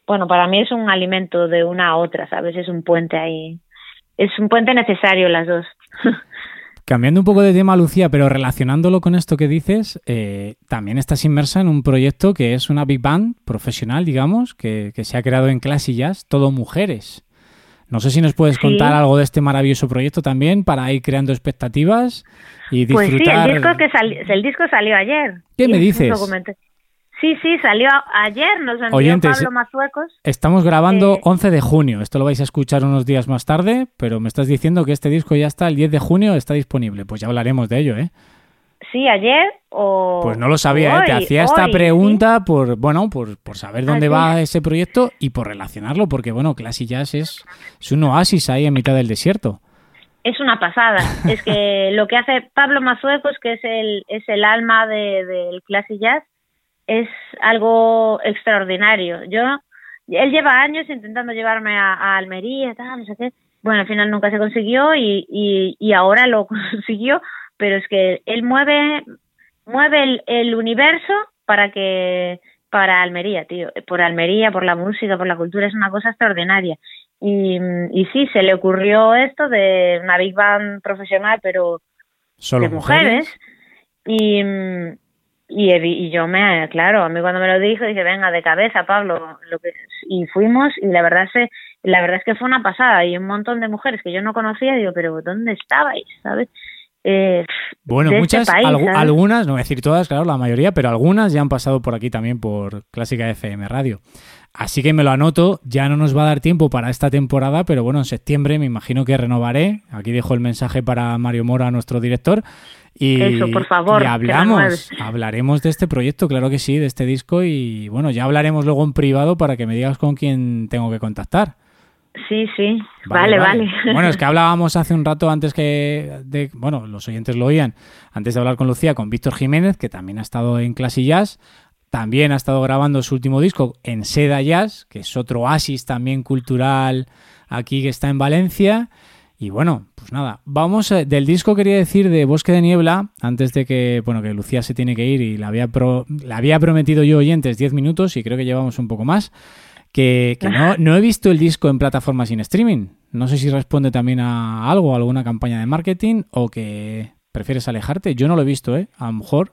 bueno, para mí es un alimento de una a otra, ¿sabes? Es un puente ahí. Es un puente necesario las dos. Cambiando un poco de tema, Lucía, pero relacionándolo con esto que dices, también estás inmersa en un proyecto que es una big band profesional, digamos, que se ha creado en Clasijazz, todo mujeres. No sé si nos puedes contar algo de este maravilloso proyecto también para ir creando expectativas y disfrutar. Pues sí, el disco salió ayer. ¿Qué me dices? Sí, salió ayer, nos envió oyentes, Pablo Mazuecos. Estamos grabando 11 de junio, esto lo vais a escuchar unos días más tarde, pero me estás diciendo que este disco ya está, el 10 de junio está disponible, pues ya hablaremos de ello, ¿eh? Sí, ayer o... Pues no lo sabía, hoy, te hacía esta pregunta por saber dónde va ese proyecto y por relacionarlo, porque bueno, Clasijazz es un oasis ahí en mitad del desierto. Es una pasada, es que lo que hace Pablo Mazuecos, que es el alma del Clasijazz, es algo extraordinario. Él lleva años intentando llevarme a Almería, tal, no sé qué. Bueno, al final nunca se consiguió y ahora lo consiguió, pero es que él mueve el universo para Almería, tío. Por Almería, por la música, por la cultura, es una cosa extraordinaria. Y sí, se le ocurrió esto de una big band profesional, pero solo de mujeres. Y yo a mí cuando me lo dijo dije, venga, de cabeza, Pablo, y fuimos, y la verdad es que fue una pasada, y un montón de mujeres que yo no conocía, digo, pero ¿dónde estabais? ¿Sabes? Bueno, muchas, este país, ¿sabes? Algunas, no voy a decir todas, claro, la mayoría, pero algunas ya han pasado por aquí también por Clásica FM Radio. Así que me lo anoto, ya no nos va a dar tiempo para esta temporada, pero bueno, en septiembre me imagino que renovaré. Aquí dejo el mensaje para Mario Mora, nuestro director. Y, eso, por favor, y hablaremos de este proyecto, claro que sí, de este disco, y bueno, ya hablaremos luego en privado para que me digas con quién tengo que contactar. Sí, vale. Bueno, es que hablábamos hace un rato antes bueno, los oyentes lo oían, antes de hablar con Lucía, con Víctor Jiménez, que también ha estado en Clasijazz, también ha estado grabando su último disco en Sedajazz, que es otro oasis también cultural aquí que está en Valencia. Y bueno, pues nada, del disco quería decir de Bosque de Niebla, antes de que Lucía se tiene que ir y la había prometido yo, oyentes, 10 minutos y creo que llevamos un poco más, que no he visto el disco en plataformas sin streaming. No sé si responde también a algo, a alguna campaña de marketing o que prefieres alejarte. Yo no lo he visto, a lo mejor.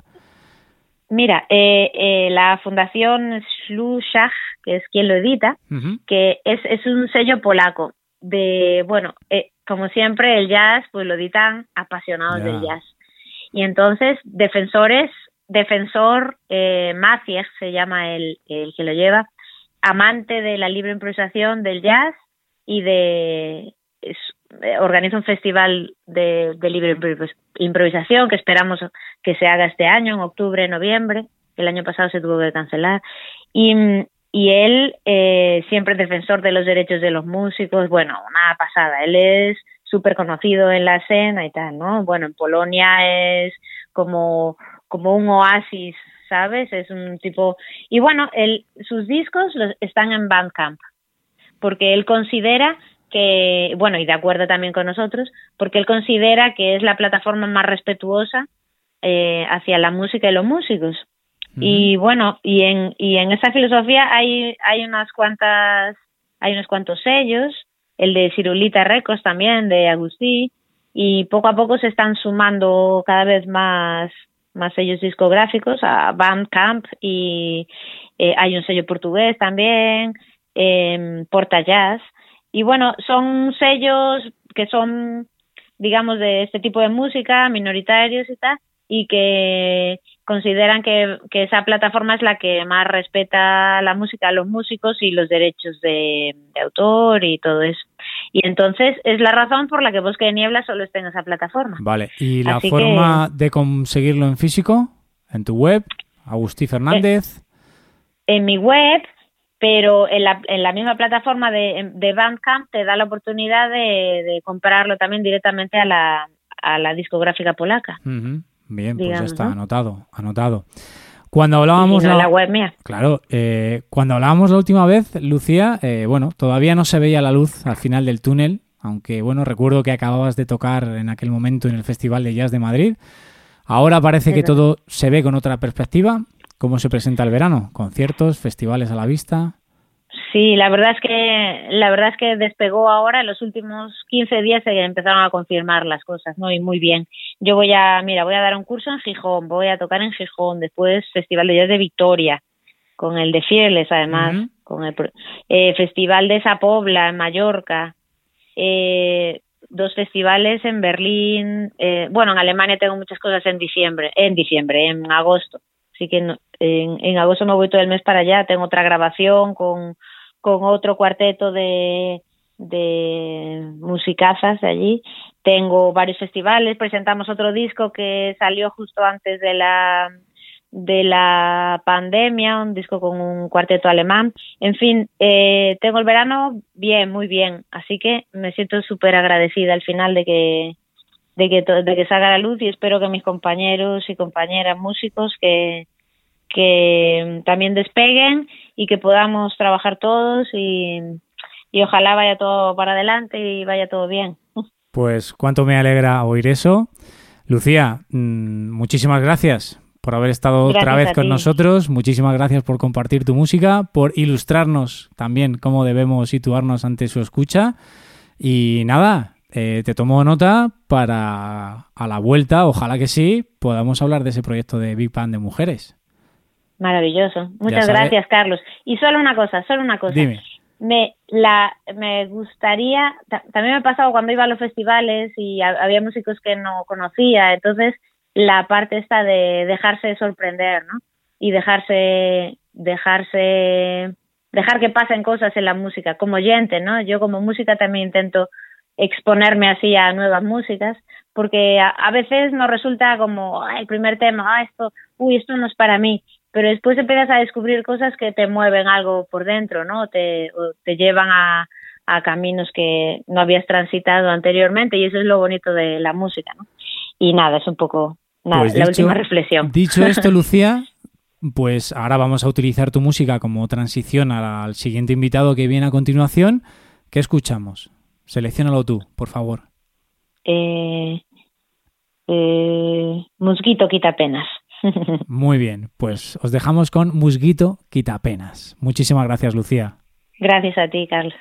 Mira, la fundación Słuchaj, que es quien lo edita, que es un sello polaco. Como siempre, el jazz, pues lo editan apasionados del jazz. Y entonces, Maciej se llama el que lo lleva, amante de la libre improvisación del jazz y organiza un festival de libre improvisación que esperamos que se haga este año, en octubre, noviembre. El año pasado se tuvo que cancelar. Y él, siempre defensor de los derechos de los músicos, bueno, una pasada. Él es súper conocido en la escena y tal, ¿no? Bueno, en Polonia es como un oasis, ¿sabes? Es un tipo... Y bueno, sus discos están en Bandcamp, porque él considera que... Bueno, y de acuerdo también con nosotros, porque él considera que es la plataforma más respetuosa hacia la música y los músicos. Y bueno, y en esa filosofía hay unos cuantos sellos, el de Cirulita Records también, de Agustín, y poco a poco se están sumando cada vez más sellos discográficos a Bandcamp, y hay un sello portugués también, Portajazz, y bueno, son sellos que son, digamos, de este tipo de música, minoritarios y tal, y que consideran que esa plataforma es la que más respeta la música a los músicos y los derechos de autor y todo eso. Y entonces es la razón por la que Bosque de Niebla solo está en esa plataforma. Vale, ¿y la forma de conseguirlo en físico? ¿En tu web? ¿Agustín Fernández? En mi web, pero en la misma plataforma de Bandcamp te da la oportunidad de comprarlo también directamente a la discográfica polaca. Uh-huh. Bien, digamos, pues ya está, ¿no? Anotado. Cuando hablábamos... la web mía. Claro, cuando hablábamos la última vez, Lucía, bueno, todavía no se veía la luz al final del túnel, aunque, bueno, recuerdo que acababas de tocar en aquel momento en el Festival de Jazz de Madrid. Ahora parece que todo se ve con otra perspectiva. ¿Cómo se presenta el verano? ¿Conciertos, festivales a la vista? Sí, la verdad es que despegó ahora. En los últimos 15 días se empezaron a confirmar las cosas, ¿no? Y muy bien. Yo voy a dar un curso en Gijón, voy a tocar en Gijón, después Festival de Jazz de Vitoria, con el de Fearless, además, uh-huh, con el Festival de Zapobla en Mallorca, 2 festivales en Berlín, bueno, en Alemania tengo muchas cosas en agosto, así que en agosto me voy todo el mes para allá, tengo otra grabación con otro cuarteto de musicazas allí. Tengo varios festivales, presentamos otro disco que salió justo antes de la pandemia, un disco con un cuarteto alemán. En fin, tengo el verano bien, muy bien, así que me siento súper agradecida al final de que salga la luz, y espero que mis compañeros y compañeras músicos que también despeguen y que podamos trabajar todos y ojalá vaya todo para adelante y vaya todo bien. Pues cuánto me alegra oír eso. Lucía, muchísimas gracias por haber estado otra vez con nosotros. Muchísimas gracias por compartir tu música, por ilustrarnos también cómo debemos situarnos ante su escucha. Y nada, te tomo nota para a la vuelta, ojalá que sí, podamos hablar de ese proyecto de Big Band de mujeres. Maravilloso. Muchas gracias, Carlos. Y solo una cosa. Dime. Me gustaría, también me ha pasado cuando iba a los festivales y había músicos que no conocía, entonces la parte esta de dejarse sorprender, ¿no? Y dejar que pasen cosas en la música, como oyente, ¿no? Yo como música también intento exponerme así a nuevas músicas, porque a veces nos resulta como el primer tema, esto no es para mí. Pero después empiezas a descubrir cosas que te mueven algo por dentro, ¿no? Te llevan a caminos que no habías transitado anteriormente, y eso es lo bonito de la música, ¿no? Y nada, es un poco la última reflexión. Dicho esto, Lucía, pues ahora vamos a utilizar tu música como transición al siguiente invitado que viene a continuación. ¿Qué escuchamos? Selecciónalo tú, por favor. Musguito quita penas. Muy bien, pues os dejamos con Musguito quita penas. Muchísimas gracias, Lucía. Gracias a ti, Carlos.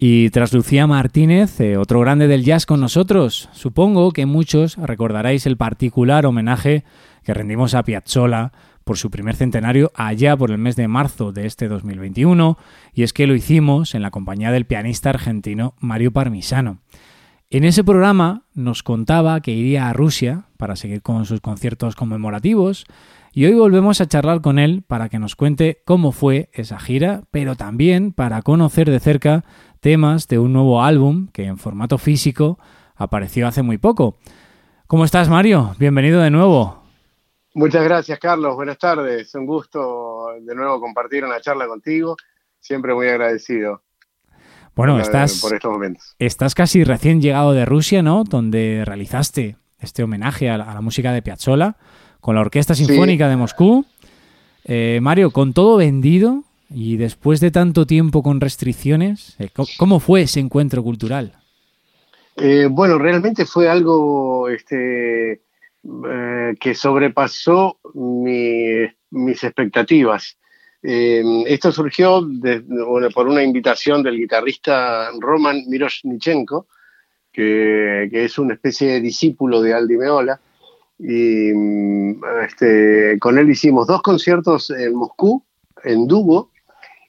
Y tras Lucía Martínez, otro grande del jazz con nosotros. Supongo que muchos recordaréis el particular homenaje que rendimos a Piazzolla por su primer centenario allá por el mes de marzo de este 2021, y es que lo hicimos en la compañía del pianista argentino Mario Parmisano. En ese programa nos contaba que iría a Rusia para seguir con sus conciertos conmemorativos, y hoy volvemos a charlar con él para que nos cuente cómo fue esa gira, pero también para conocer de cerca temas de un nuevo álbum que en formato físico apareció hace muy poco. ¿Cómo estás, Mario? Bienvenido de nuevo. Muchas gracias, Carlos. Buenas tardes. Un gusto de nuevo compartir una charla contigo. Siempre muy agradecido. Bueno, por estos momentos. Estás casi recién llegado de Rusia, ¿no? Donde realizaste este homenaje a la música de Piazzolla con la Orquesta Sinfónica de Moscú. Mario, con todo vendido y después de tanto tiempo con restricciones, ¿cómo fue ese encuentro cultural? Bueno, realmente fue algo que sobrepasó mis expectativas. Esto surgió por una invitación del guitarrista Roman Miroshnichenko, que es una especie de discípulo de Al Di Meola, y con él hicimos dos conciertos en Moscú, en dúo,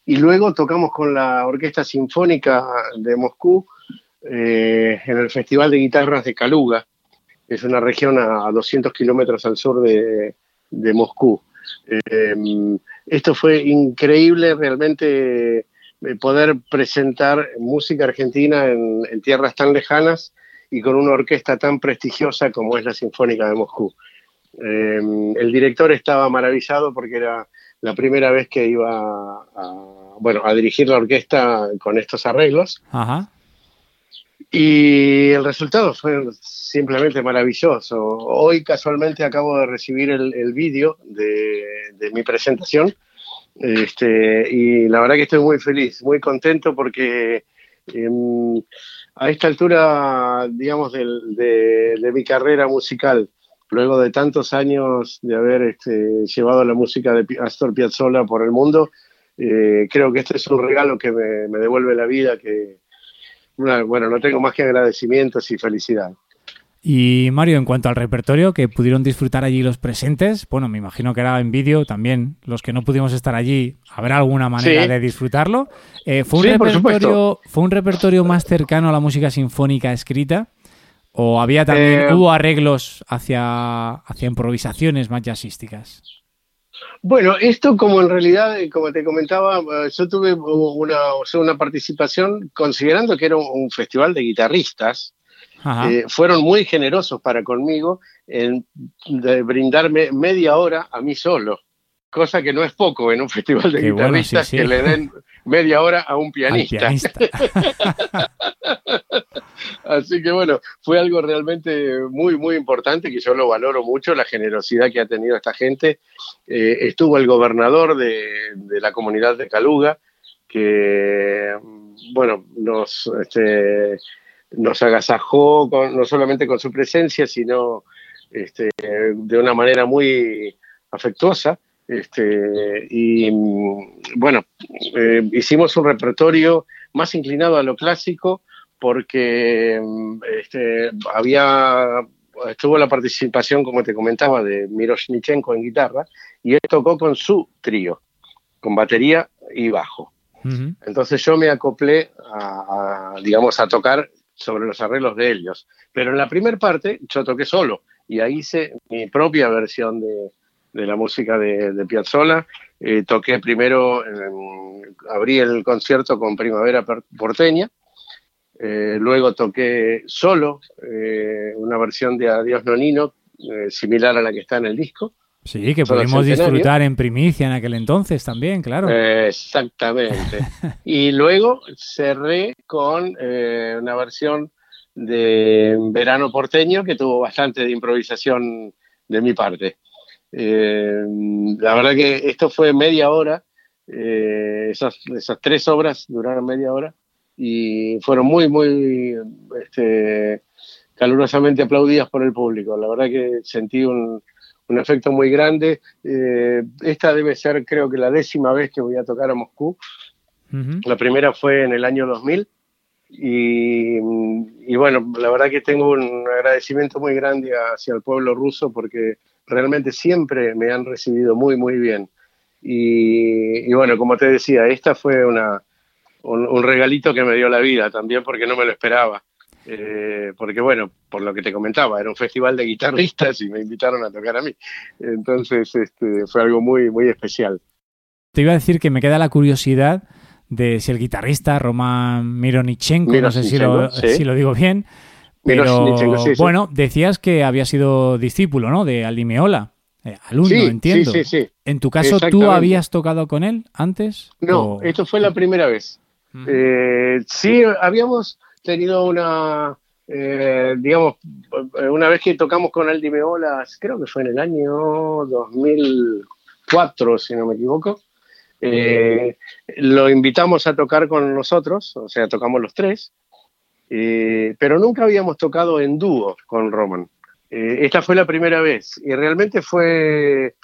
y luego tocamos con la Orquesta Sinfónica de Moscú en el Festival de Guitarras de Kaluga. Es una región a 200 kilómetros al sur de Moscú. Esto fue increíble, realmente poder presentar música argentina en tierras tan lejanas y con una orquesta tan prestigiosa como es la Sinfónica de Moscú. El director estaba maravillado porque era la primera vez que iba a dirigir la orquesta con estos arreglos. Ajá. Y el resultado fue simplemente maravilloso. Hoy casualmente acabo de recibir el vídeo de mi presentación y la verdad que estoy muy feliz, muy contento porque a esta altura, digamos, de mi carrera musical, luego de tantos años de haber llevado la música de Astor Piazzolla por el mundo, creo que este es un regalo que me devuelve la vida, que no tengo más que agradecimientos y felicidad. Y Mario, en cuanto al repertorio que pudieron disfrutar allí los presentes, me imagino que era en vídeo también, los que no pudimos estar allí, habrá alguna manera de disfrutarlo. ¿Fue un repertorio más cercano a la música sinfónica escrita? ¿O había también hubo arreglos hacia improvisaciones más jazzísticas? Bueno, esto como en realidad, como te comentaba, yo tuve una participación, considerando que era un festival de guitarristas. Fueron muy generosos para conmigo en brindarme media hora a mí solo, cosa que no es poco en un festival de guitarristas, bueno, que le den media hora a un pianista. Así que fue algo realmente muy, muy importante, que yo lo valoro mucho, la generosidad que ha tenido esta gente. Estuvo el gobernador de la comunidad de Kaluga, que nos agasajó no solamente con su presencia, sino de una manera muy afectuosa. Hicimos un repertorio más inclinado a lo clásico porque estuvo la participación, como te comentaba, de Miroshnichenko en guitarra, y él tocó con su trío, con batería y bajo. Uh-huh. Entonces yo me acoplé a tocar sobre los arreglos de ellos. Pero en la primera parte yo toqué solo y ahí hice mi propia versión de la música de Piazzolla. Toqué primero, abrí el concierto con Primavera Porteña, luego toqué solo una versión de Adiós Nonino, similar a la que está en el disco. Sí, que pudimos disfrutar en primicia en aquel entonces también, claro. Exactamente. Y luego cerré con una versión de Verano Porteño que tuvo bastante de improvisación de mi parte. La verdad que esto fue media hora, esas tres obras duraron media hora y fueron muy, muy calurosamente aplaudidas por el público. La verdad que sentí un efecto muy grande. Esta debe ser, creo que, la 10ª vez que voy a tocar a Moscú. Uh-huh. La primera fue en el año 2000 Y bueno, la verdad que tengo un agradecimiento muy grande hacia el pueblo ruso porque realmente siempre me han recibido muy, muy bien. Y bueno, como te decía, esta fue un regalito que me dio la vida también porque no me lo esperaba. Porque bueno, por lo que te comentaba, era un festival de guitarristas y me invitaron a tocar a mí. Entonces fue algo muy, muy especial. Te iba a decir que me queda la curiosidad de si el guitarrista Román Mironichenko, no sé si lo digo bien, pero sí, bueno, decías que había sido discípulo, ¿no?, de Al Di Meola, alumno, sí, entiendo. Sí, sí, sí. En tu caso, ¿tú habías tocado con él antes? No, esto fue la primera vez. Uh-huh. Sí, habíamos tenido una vez que tocamos con Al Di Meola, creo que fue en el año 2004, si no me equivoco. Lo invitamos a tocar con nosotros, o sea, tocamos los tres, pero nunca habíamos tocado en dúo con Roman. Esta fue la primera vez y realmente fue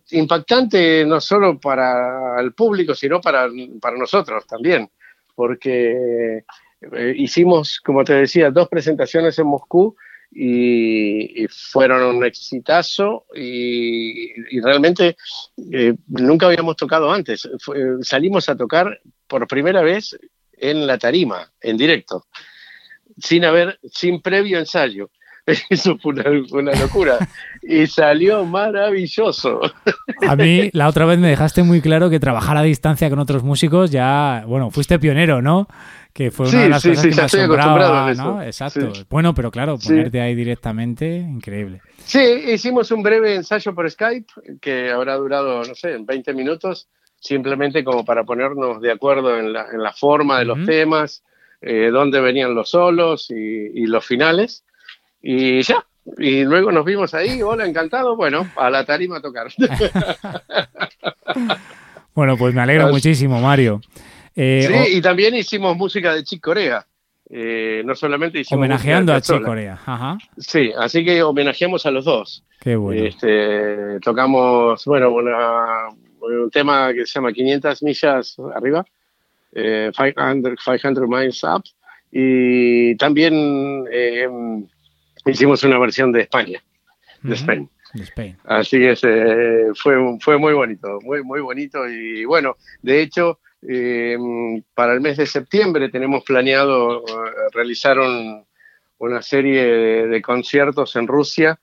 impactante no solo para el público, sino para nosotros también, porque hicimos, como te decía, 2 presentaciones en Moscú y fueron un exitazo y realmente nunca habíamos tocado antes. Salimos a tocar por primera vez en la tarima, en directo, sin previo ensayo. Eso fue una locura y salió maravilloso. A mí la otra vez me dejaste muy claro que trabajar a distancia con otros músicos ya, bueno, fuiste pionero, ¿no? Que fue una de las cosas que me asombraba, ¿no? Exacto. Sí. Bueno, pero claro, ponerte ahí directamente, increíble. Sí, hicimos un breve ensayo por Skype que habrá durado, no sé, 20 minutos, simplemente como para ponernos de acuerdo en la forma de los temas, dónde venían los solos y los finales. Y ya, y luego nos vimos ahí, hola, encantado, bueno, a la tarima a tocar. Bueno, pues me alegro muchísimo, Mario. Y también hicimos música de Chick Corea, no solamente hicimos... Homenajeando a Chick Corea, ajá. Sí, así que homenajeamos a los dos. Qué bueno. Tocamos, bueno, un tema que se llama 500 millas arriba, 500 miles up, y también... hicimos una versión de España, de Spain. De Spain. Así que fue muy bonito, muy, muy bonito. Y bueno, de hecho, para el mes de septiembre tenemos planeado realizar una serie de conciertos en Rusia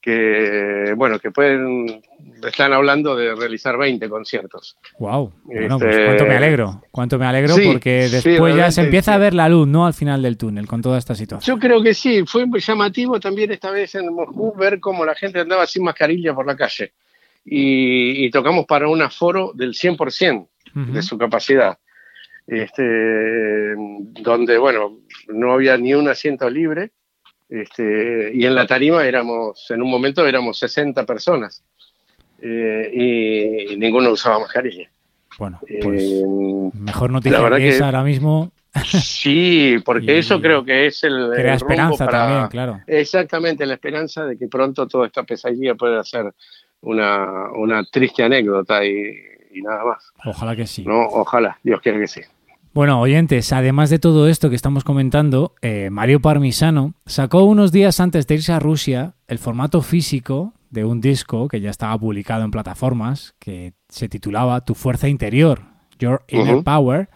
que, bueno, que están hablando de realizar 20 conciertos. Wow. Bueno, pues cuánto me alegro sí, porque después ya se empieza a ver la luz, ¿no?, al final del túnel con toda esta situación. Yo creo que sí, fue llamativo también esta vez en Moscú ver cómo la gente andaba sin mascarilla por la calle y tocamos para un aforo del 100% de su capacidad, donde, bueno, no había ni un asiento libre. Y en la tarima en un momento éramos 60 personas y ninguno usaba mascarilla. Bueno, pues mejor noticia que esa ahora mismo. Sí, porque eso creo que es el crea esperanza para, también, claro. Exactamente, la esperanza de que pronto toda esta pesadilla pueda ser una triste anécdota y nada más. Ojalá que sí. No, ojalá, Dios quiera que sí. Bueno, oyentes, además de todo esto que estamos comentando, Mario Parmisano sacó unos días antes de irse a Rusia el formato físico de un disco que ya estaba publicado en plataformas, que se titulaba Tu fuerza interior, Your Inner Power.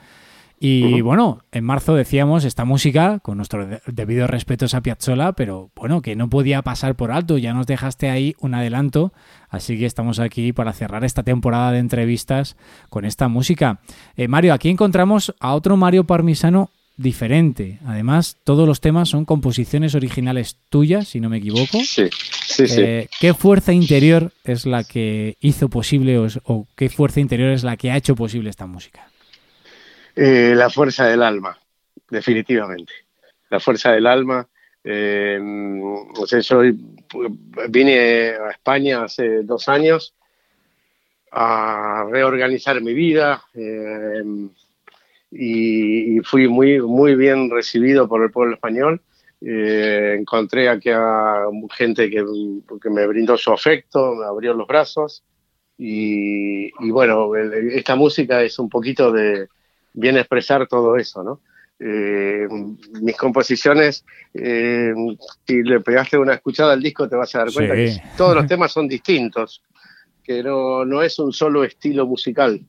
Y bueno, en marzo decíamos esta música, con nuestros debidos respetos a Piazzolla, pero bueno, que no podía pasar por alto, ya nos dejaste ahí un adelanto, así que estamos aquí para cerrar esta temporada de entrevistas con esta música. Mario, aquí encontramos a otro Mario Parmisano diferente. Además, todos los temas son composiciones originales tuyas, si no me equivoco. Sí. ¿Qué fuerza interior es la que hizo posible o qué fuerza interior es la que ha hecho posible esta música? La fuerza del alma, definitivamente. La fuerza del alma. O sea, yo vine a España hace 2 años a reorganizar mi vida y fui muy, muy bien recibido por el pueblo español. Encontré aquí a gente que me brindó su afecto, me abrió los brazos y bueno, esta música es un poquito de... viene a expresar todo eso, ¿no? Mis composiciones, si le pegaste una escuchada al disco te vas a dar cuenta que todos los temas son distintos, que no es un solo estilo musical.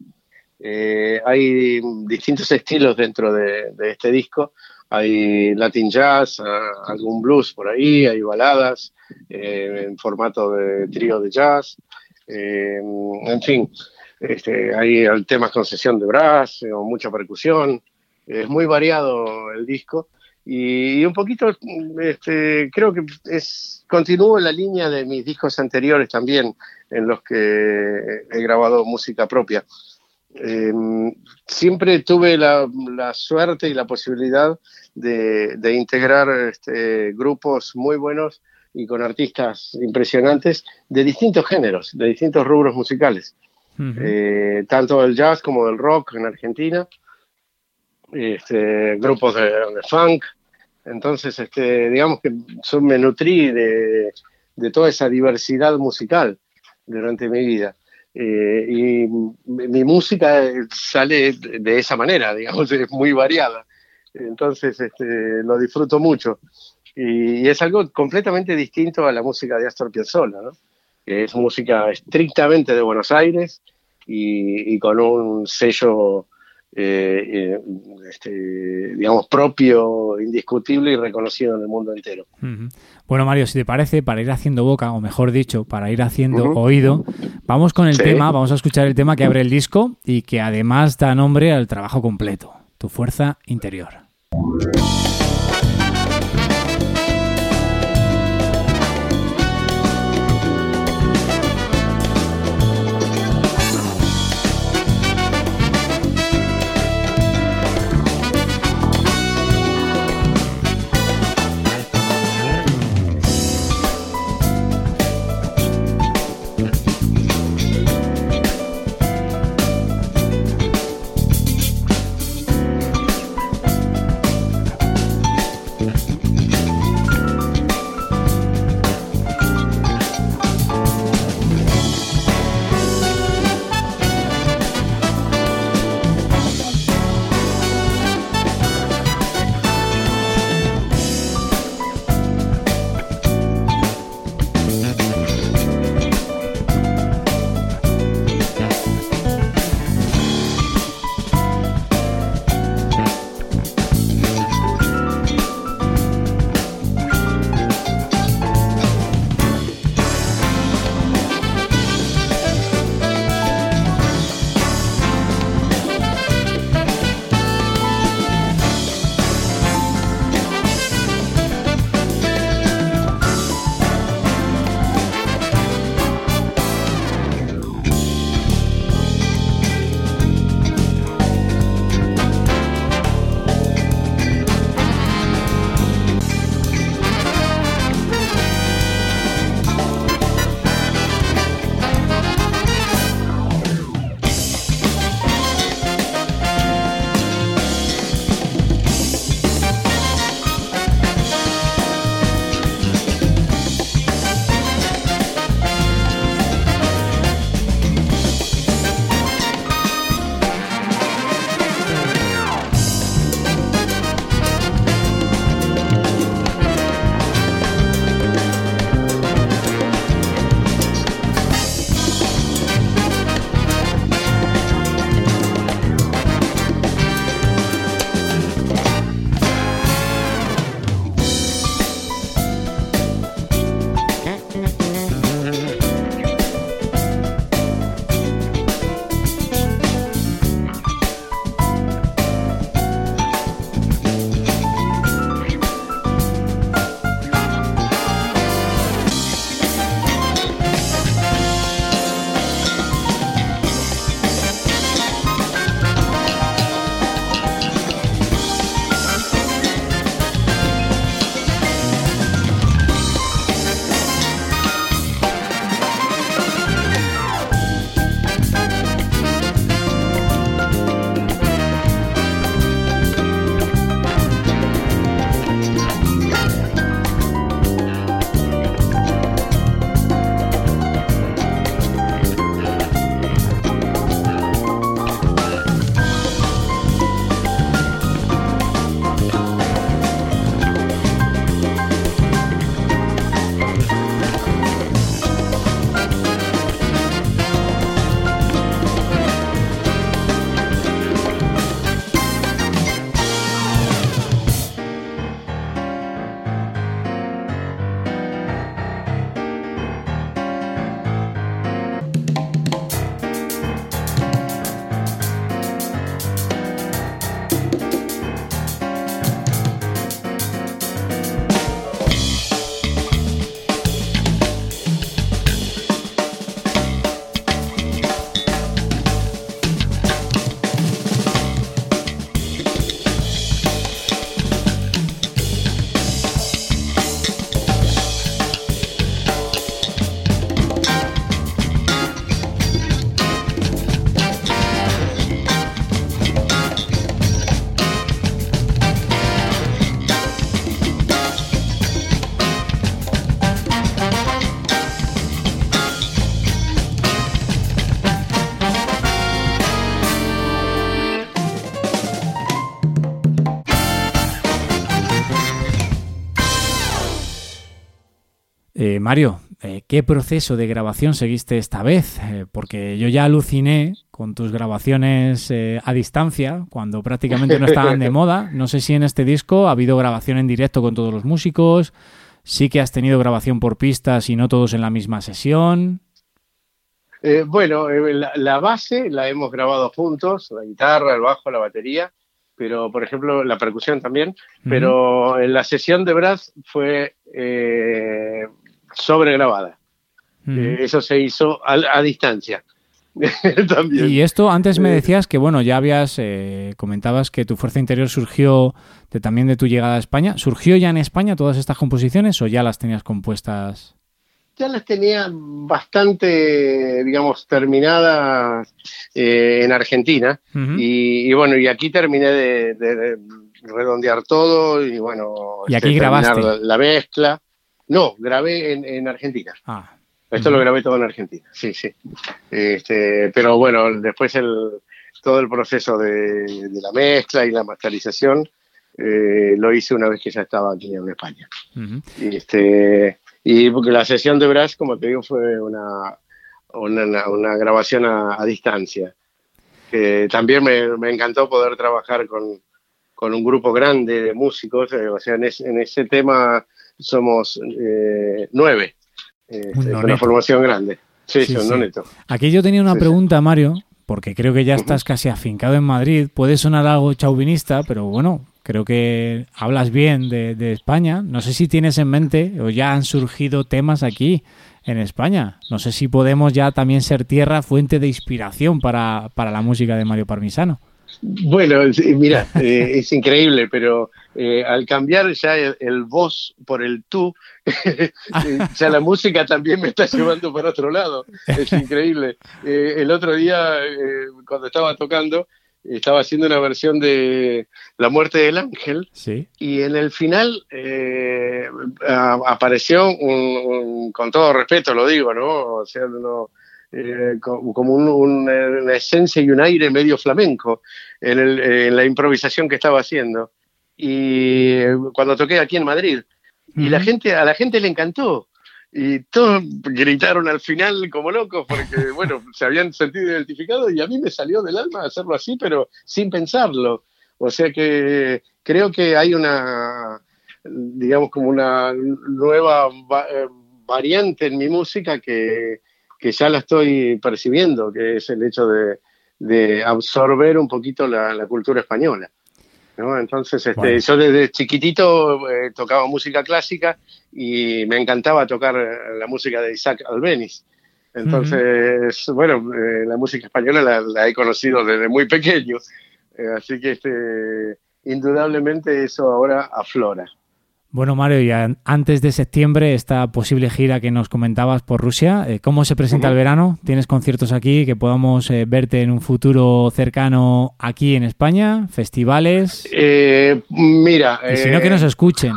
Hay distintos estilos dentro de este disco. Hay Latin Jazz, algún blues por ahí, hay baladas en formato de trío de jazz, en fin, hay temas con sesión de brass o mucha percusión. Es muy variado el disco y un poquito creo que continúo la línea de mis discos anteriores también, en los que he grabado música propia. Siempre tuve la suerte y la posibilidad de integrar grupos muy buenos y con artistas impresionantes de distintos géneros, de distintos rubros musicales, tanto del jazz como del rock en Argentina, grupos de funk. Entonces digamos que me nutrí de toda esa diversidad musical durante mi vida. Y mi música sale de esa manera, digamos, es muy variada. Entonces lo disfruto mucho. Y es algo completamente distinto a la música de Astor Piazzolla, ¿no? Que es música estrictamente de Buenos Aires y con un sello, digamos, propio, indiscutible y reconocido en el mundo entero. Bueno, Mario, si te parece, para ir haciendo boca, o mejor dicho, para ir haciendo oído, vamos con el tema, vamos a escuchar el tema que abre el disco y que además da nombre al trabajo completo, Tu fuerza interior. Mario, ¿qué proceso de grabación seguiste esta vez? Porque yo ya aluciné con tus grabaciones a distancia, cuando prácticamente no estaban de moda. No sé si en este disco ha habido grabación en directo con todos los músicos, sí que has tenido grabación por pistas y no todos en la misma sesión. Bueno, la base la hemos grabado juntos, la guitarra, el bajo, la batería, pero por ejemplo la percusión también, pero en la sesión de brass fue sobregrabada. Eso se hizo a distancia. También. Y esto, antes me decías que bueno, ya habías comentabas que Tu Fuerza Interior surgió también de tu llegada a España. ¿Surgió ya en España todas estas composiciones o ya las tenías compuestas? Ya las tenía bastante, digamos, terminadas en Argentina. Y bueno, y aquí terminé de redondear todo y bueno... ¿Y aquí grabaste? La mezcla. No, grabé en Argentina. Ah. Esto lo grabé todo en Argentina, sí, sí. Pero bueno, después todo el proceso de la mezcla y la masterización lo hice una vez que ya estaba aquí en España. Y porque la sesión de brass, como te digo, fue una grabación a distancia. También me encantó poder trabajar con un grupo grande de músicos. O sea, en ese tema somos 9. Una formación grande. Sí. Neto. Aquí yo tenía una pregunta, Mario, porque creo que ya estás casi afincado en Madrid. Puede sonar algo chauvinista, pero bueno, creo que hablas bien de España. No sé si tienes en mente o ya han surgido temas aquí en España. No sé si podemos ya también ser tierra, fuente de inspiración para la música de Mario Parmisano. Bueno, mira, es increíble, pero al cambiar ya el vos por el tú, ya la música también me está llevando para otro lado. Es increíble. El otro día, cuando estaba tocando, estaba haciendo una versión de La Muerte del Ángel, y en el final apareció un, con todo respeto lo digo, ¿no? O sea, no... como una esencia y un aire medio flamenco en la improvisación que estaba haciendo, y cuando toqué aquí en Madrid, y a la gente le encantó y todos gritaron al final como locos porque bueno, se habían sentido identificados, y a mí me salió del alma hacerlo así, pero sin pensarlo. O sea que creo que hay una, digamos, como una nueva variante en mi música que ya la estoy percibiendo, que es el hecho de absorber un poquito la cultura española, ¿no? Entonces, bueno, yo desde chiquitito tocaba música clásica y me encantaba tocar la música de Isaac Albéniz. Entonces, bueno, la música española la he conocido desde muy pequeño, así que indudablemente eso ahora aflora. Bueno, Mario, ya antes de septiembre, esta posible gira que nos comentabas por Rusia, ¿cómo se presenta el verano? ¿Tienes conciertos aquí que podamos verte en un futuro cercano aquí en España? ¿Festivales? Mira... Y si no, que nos escuchen.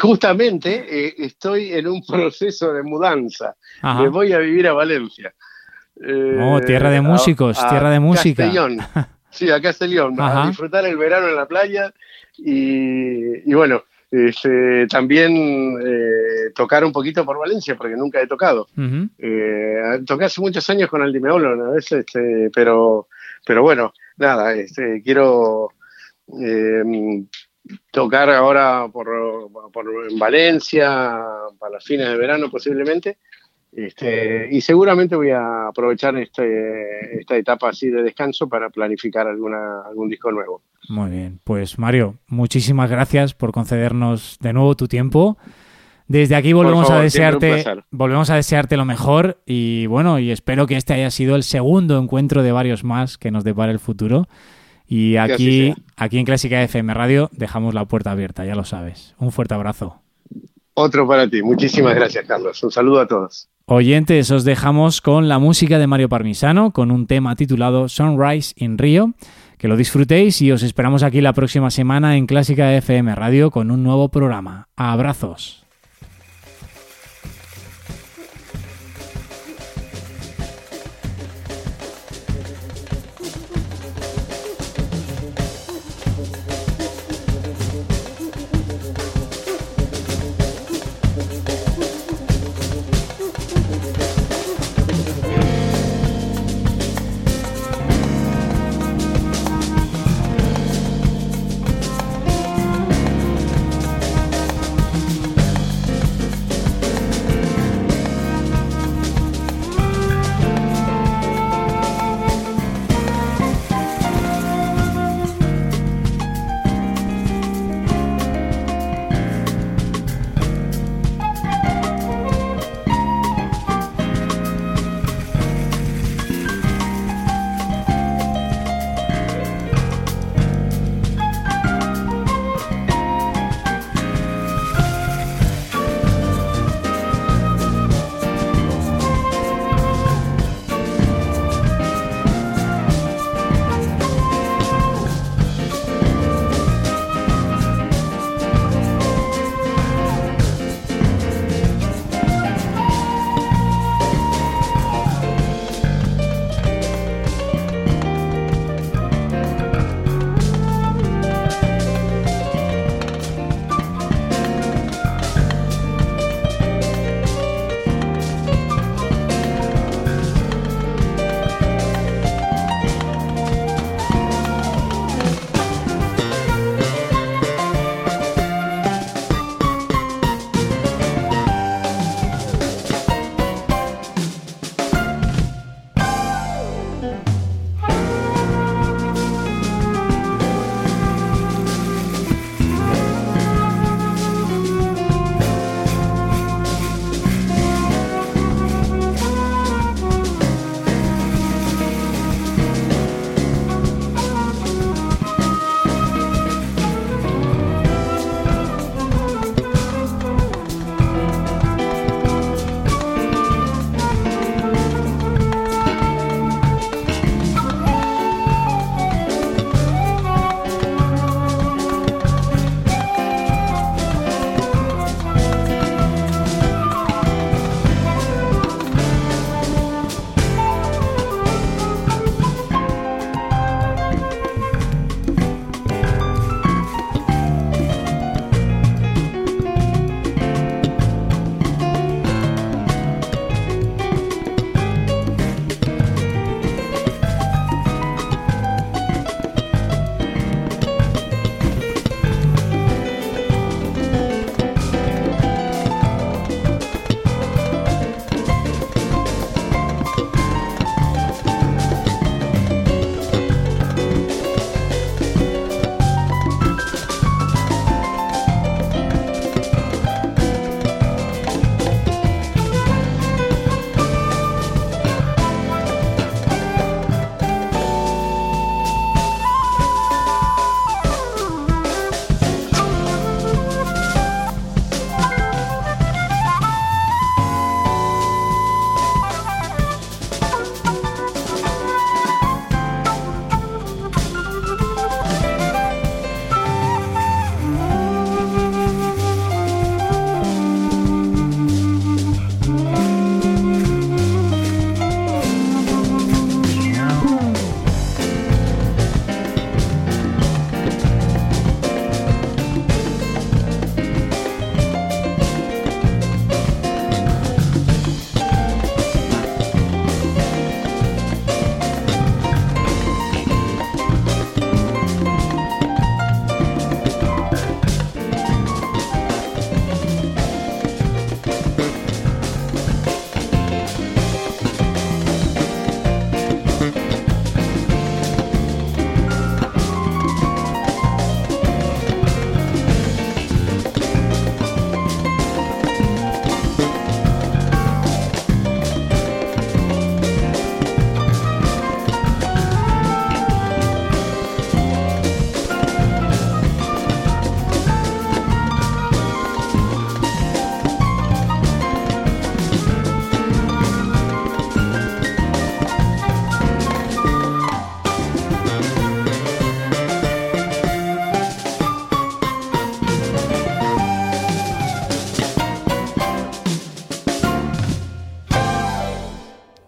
Justamente estoy en un proceso de mudanza. Ajá. Me voy a vivir a Valencia. Tierra de músicos, tierra de música. Castellón. Sí, a Castellón. Ajá. A disfrutar el verano en la playa y bueno... también tocar un poquito por Valencia, porque nunca he tocado. Toqué hace muchos años con Al Di Meola una vez, pero bueno, nada, quiero tocar ahora por en Valencia para fines de verano posiblemente, y seguramente voy a aprovechar esta etapa así de descanso para planificar algún disco nuevo. Muy bien, pues Mario, muchísimas gracias por concedernos de nuevo tu tiempo. Desde aquí volvemos a desearte lo mejor y bueno, y espero que este haya sido el segundo encuentro de varios más que nos depara el futuro. Y aquí en Clásica FM Radio dejamos la puerta abierta, ya lo sabes. Un fuerte abrazo. Otro para ti. Muchísimas gracias, Carlos. Un saludo a todos. Oyentes, os dejamos con la música de Mario Parmisano, con un tema titulado Sunrise in Rio. Que lo disfrutéis y os esperamos aquí la próxima semana en Clásica FM Radio con un nuevo programa. Abrazos.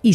Y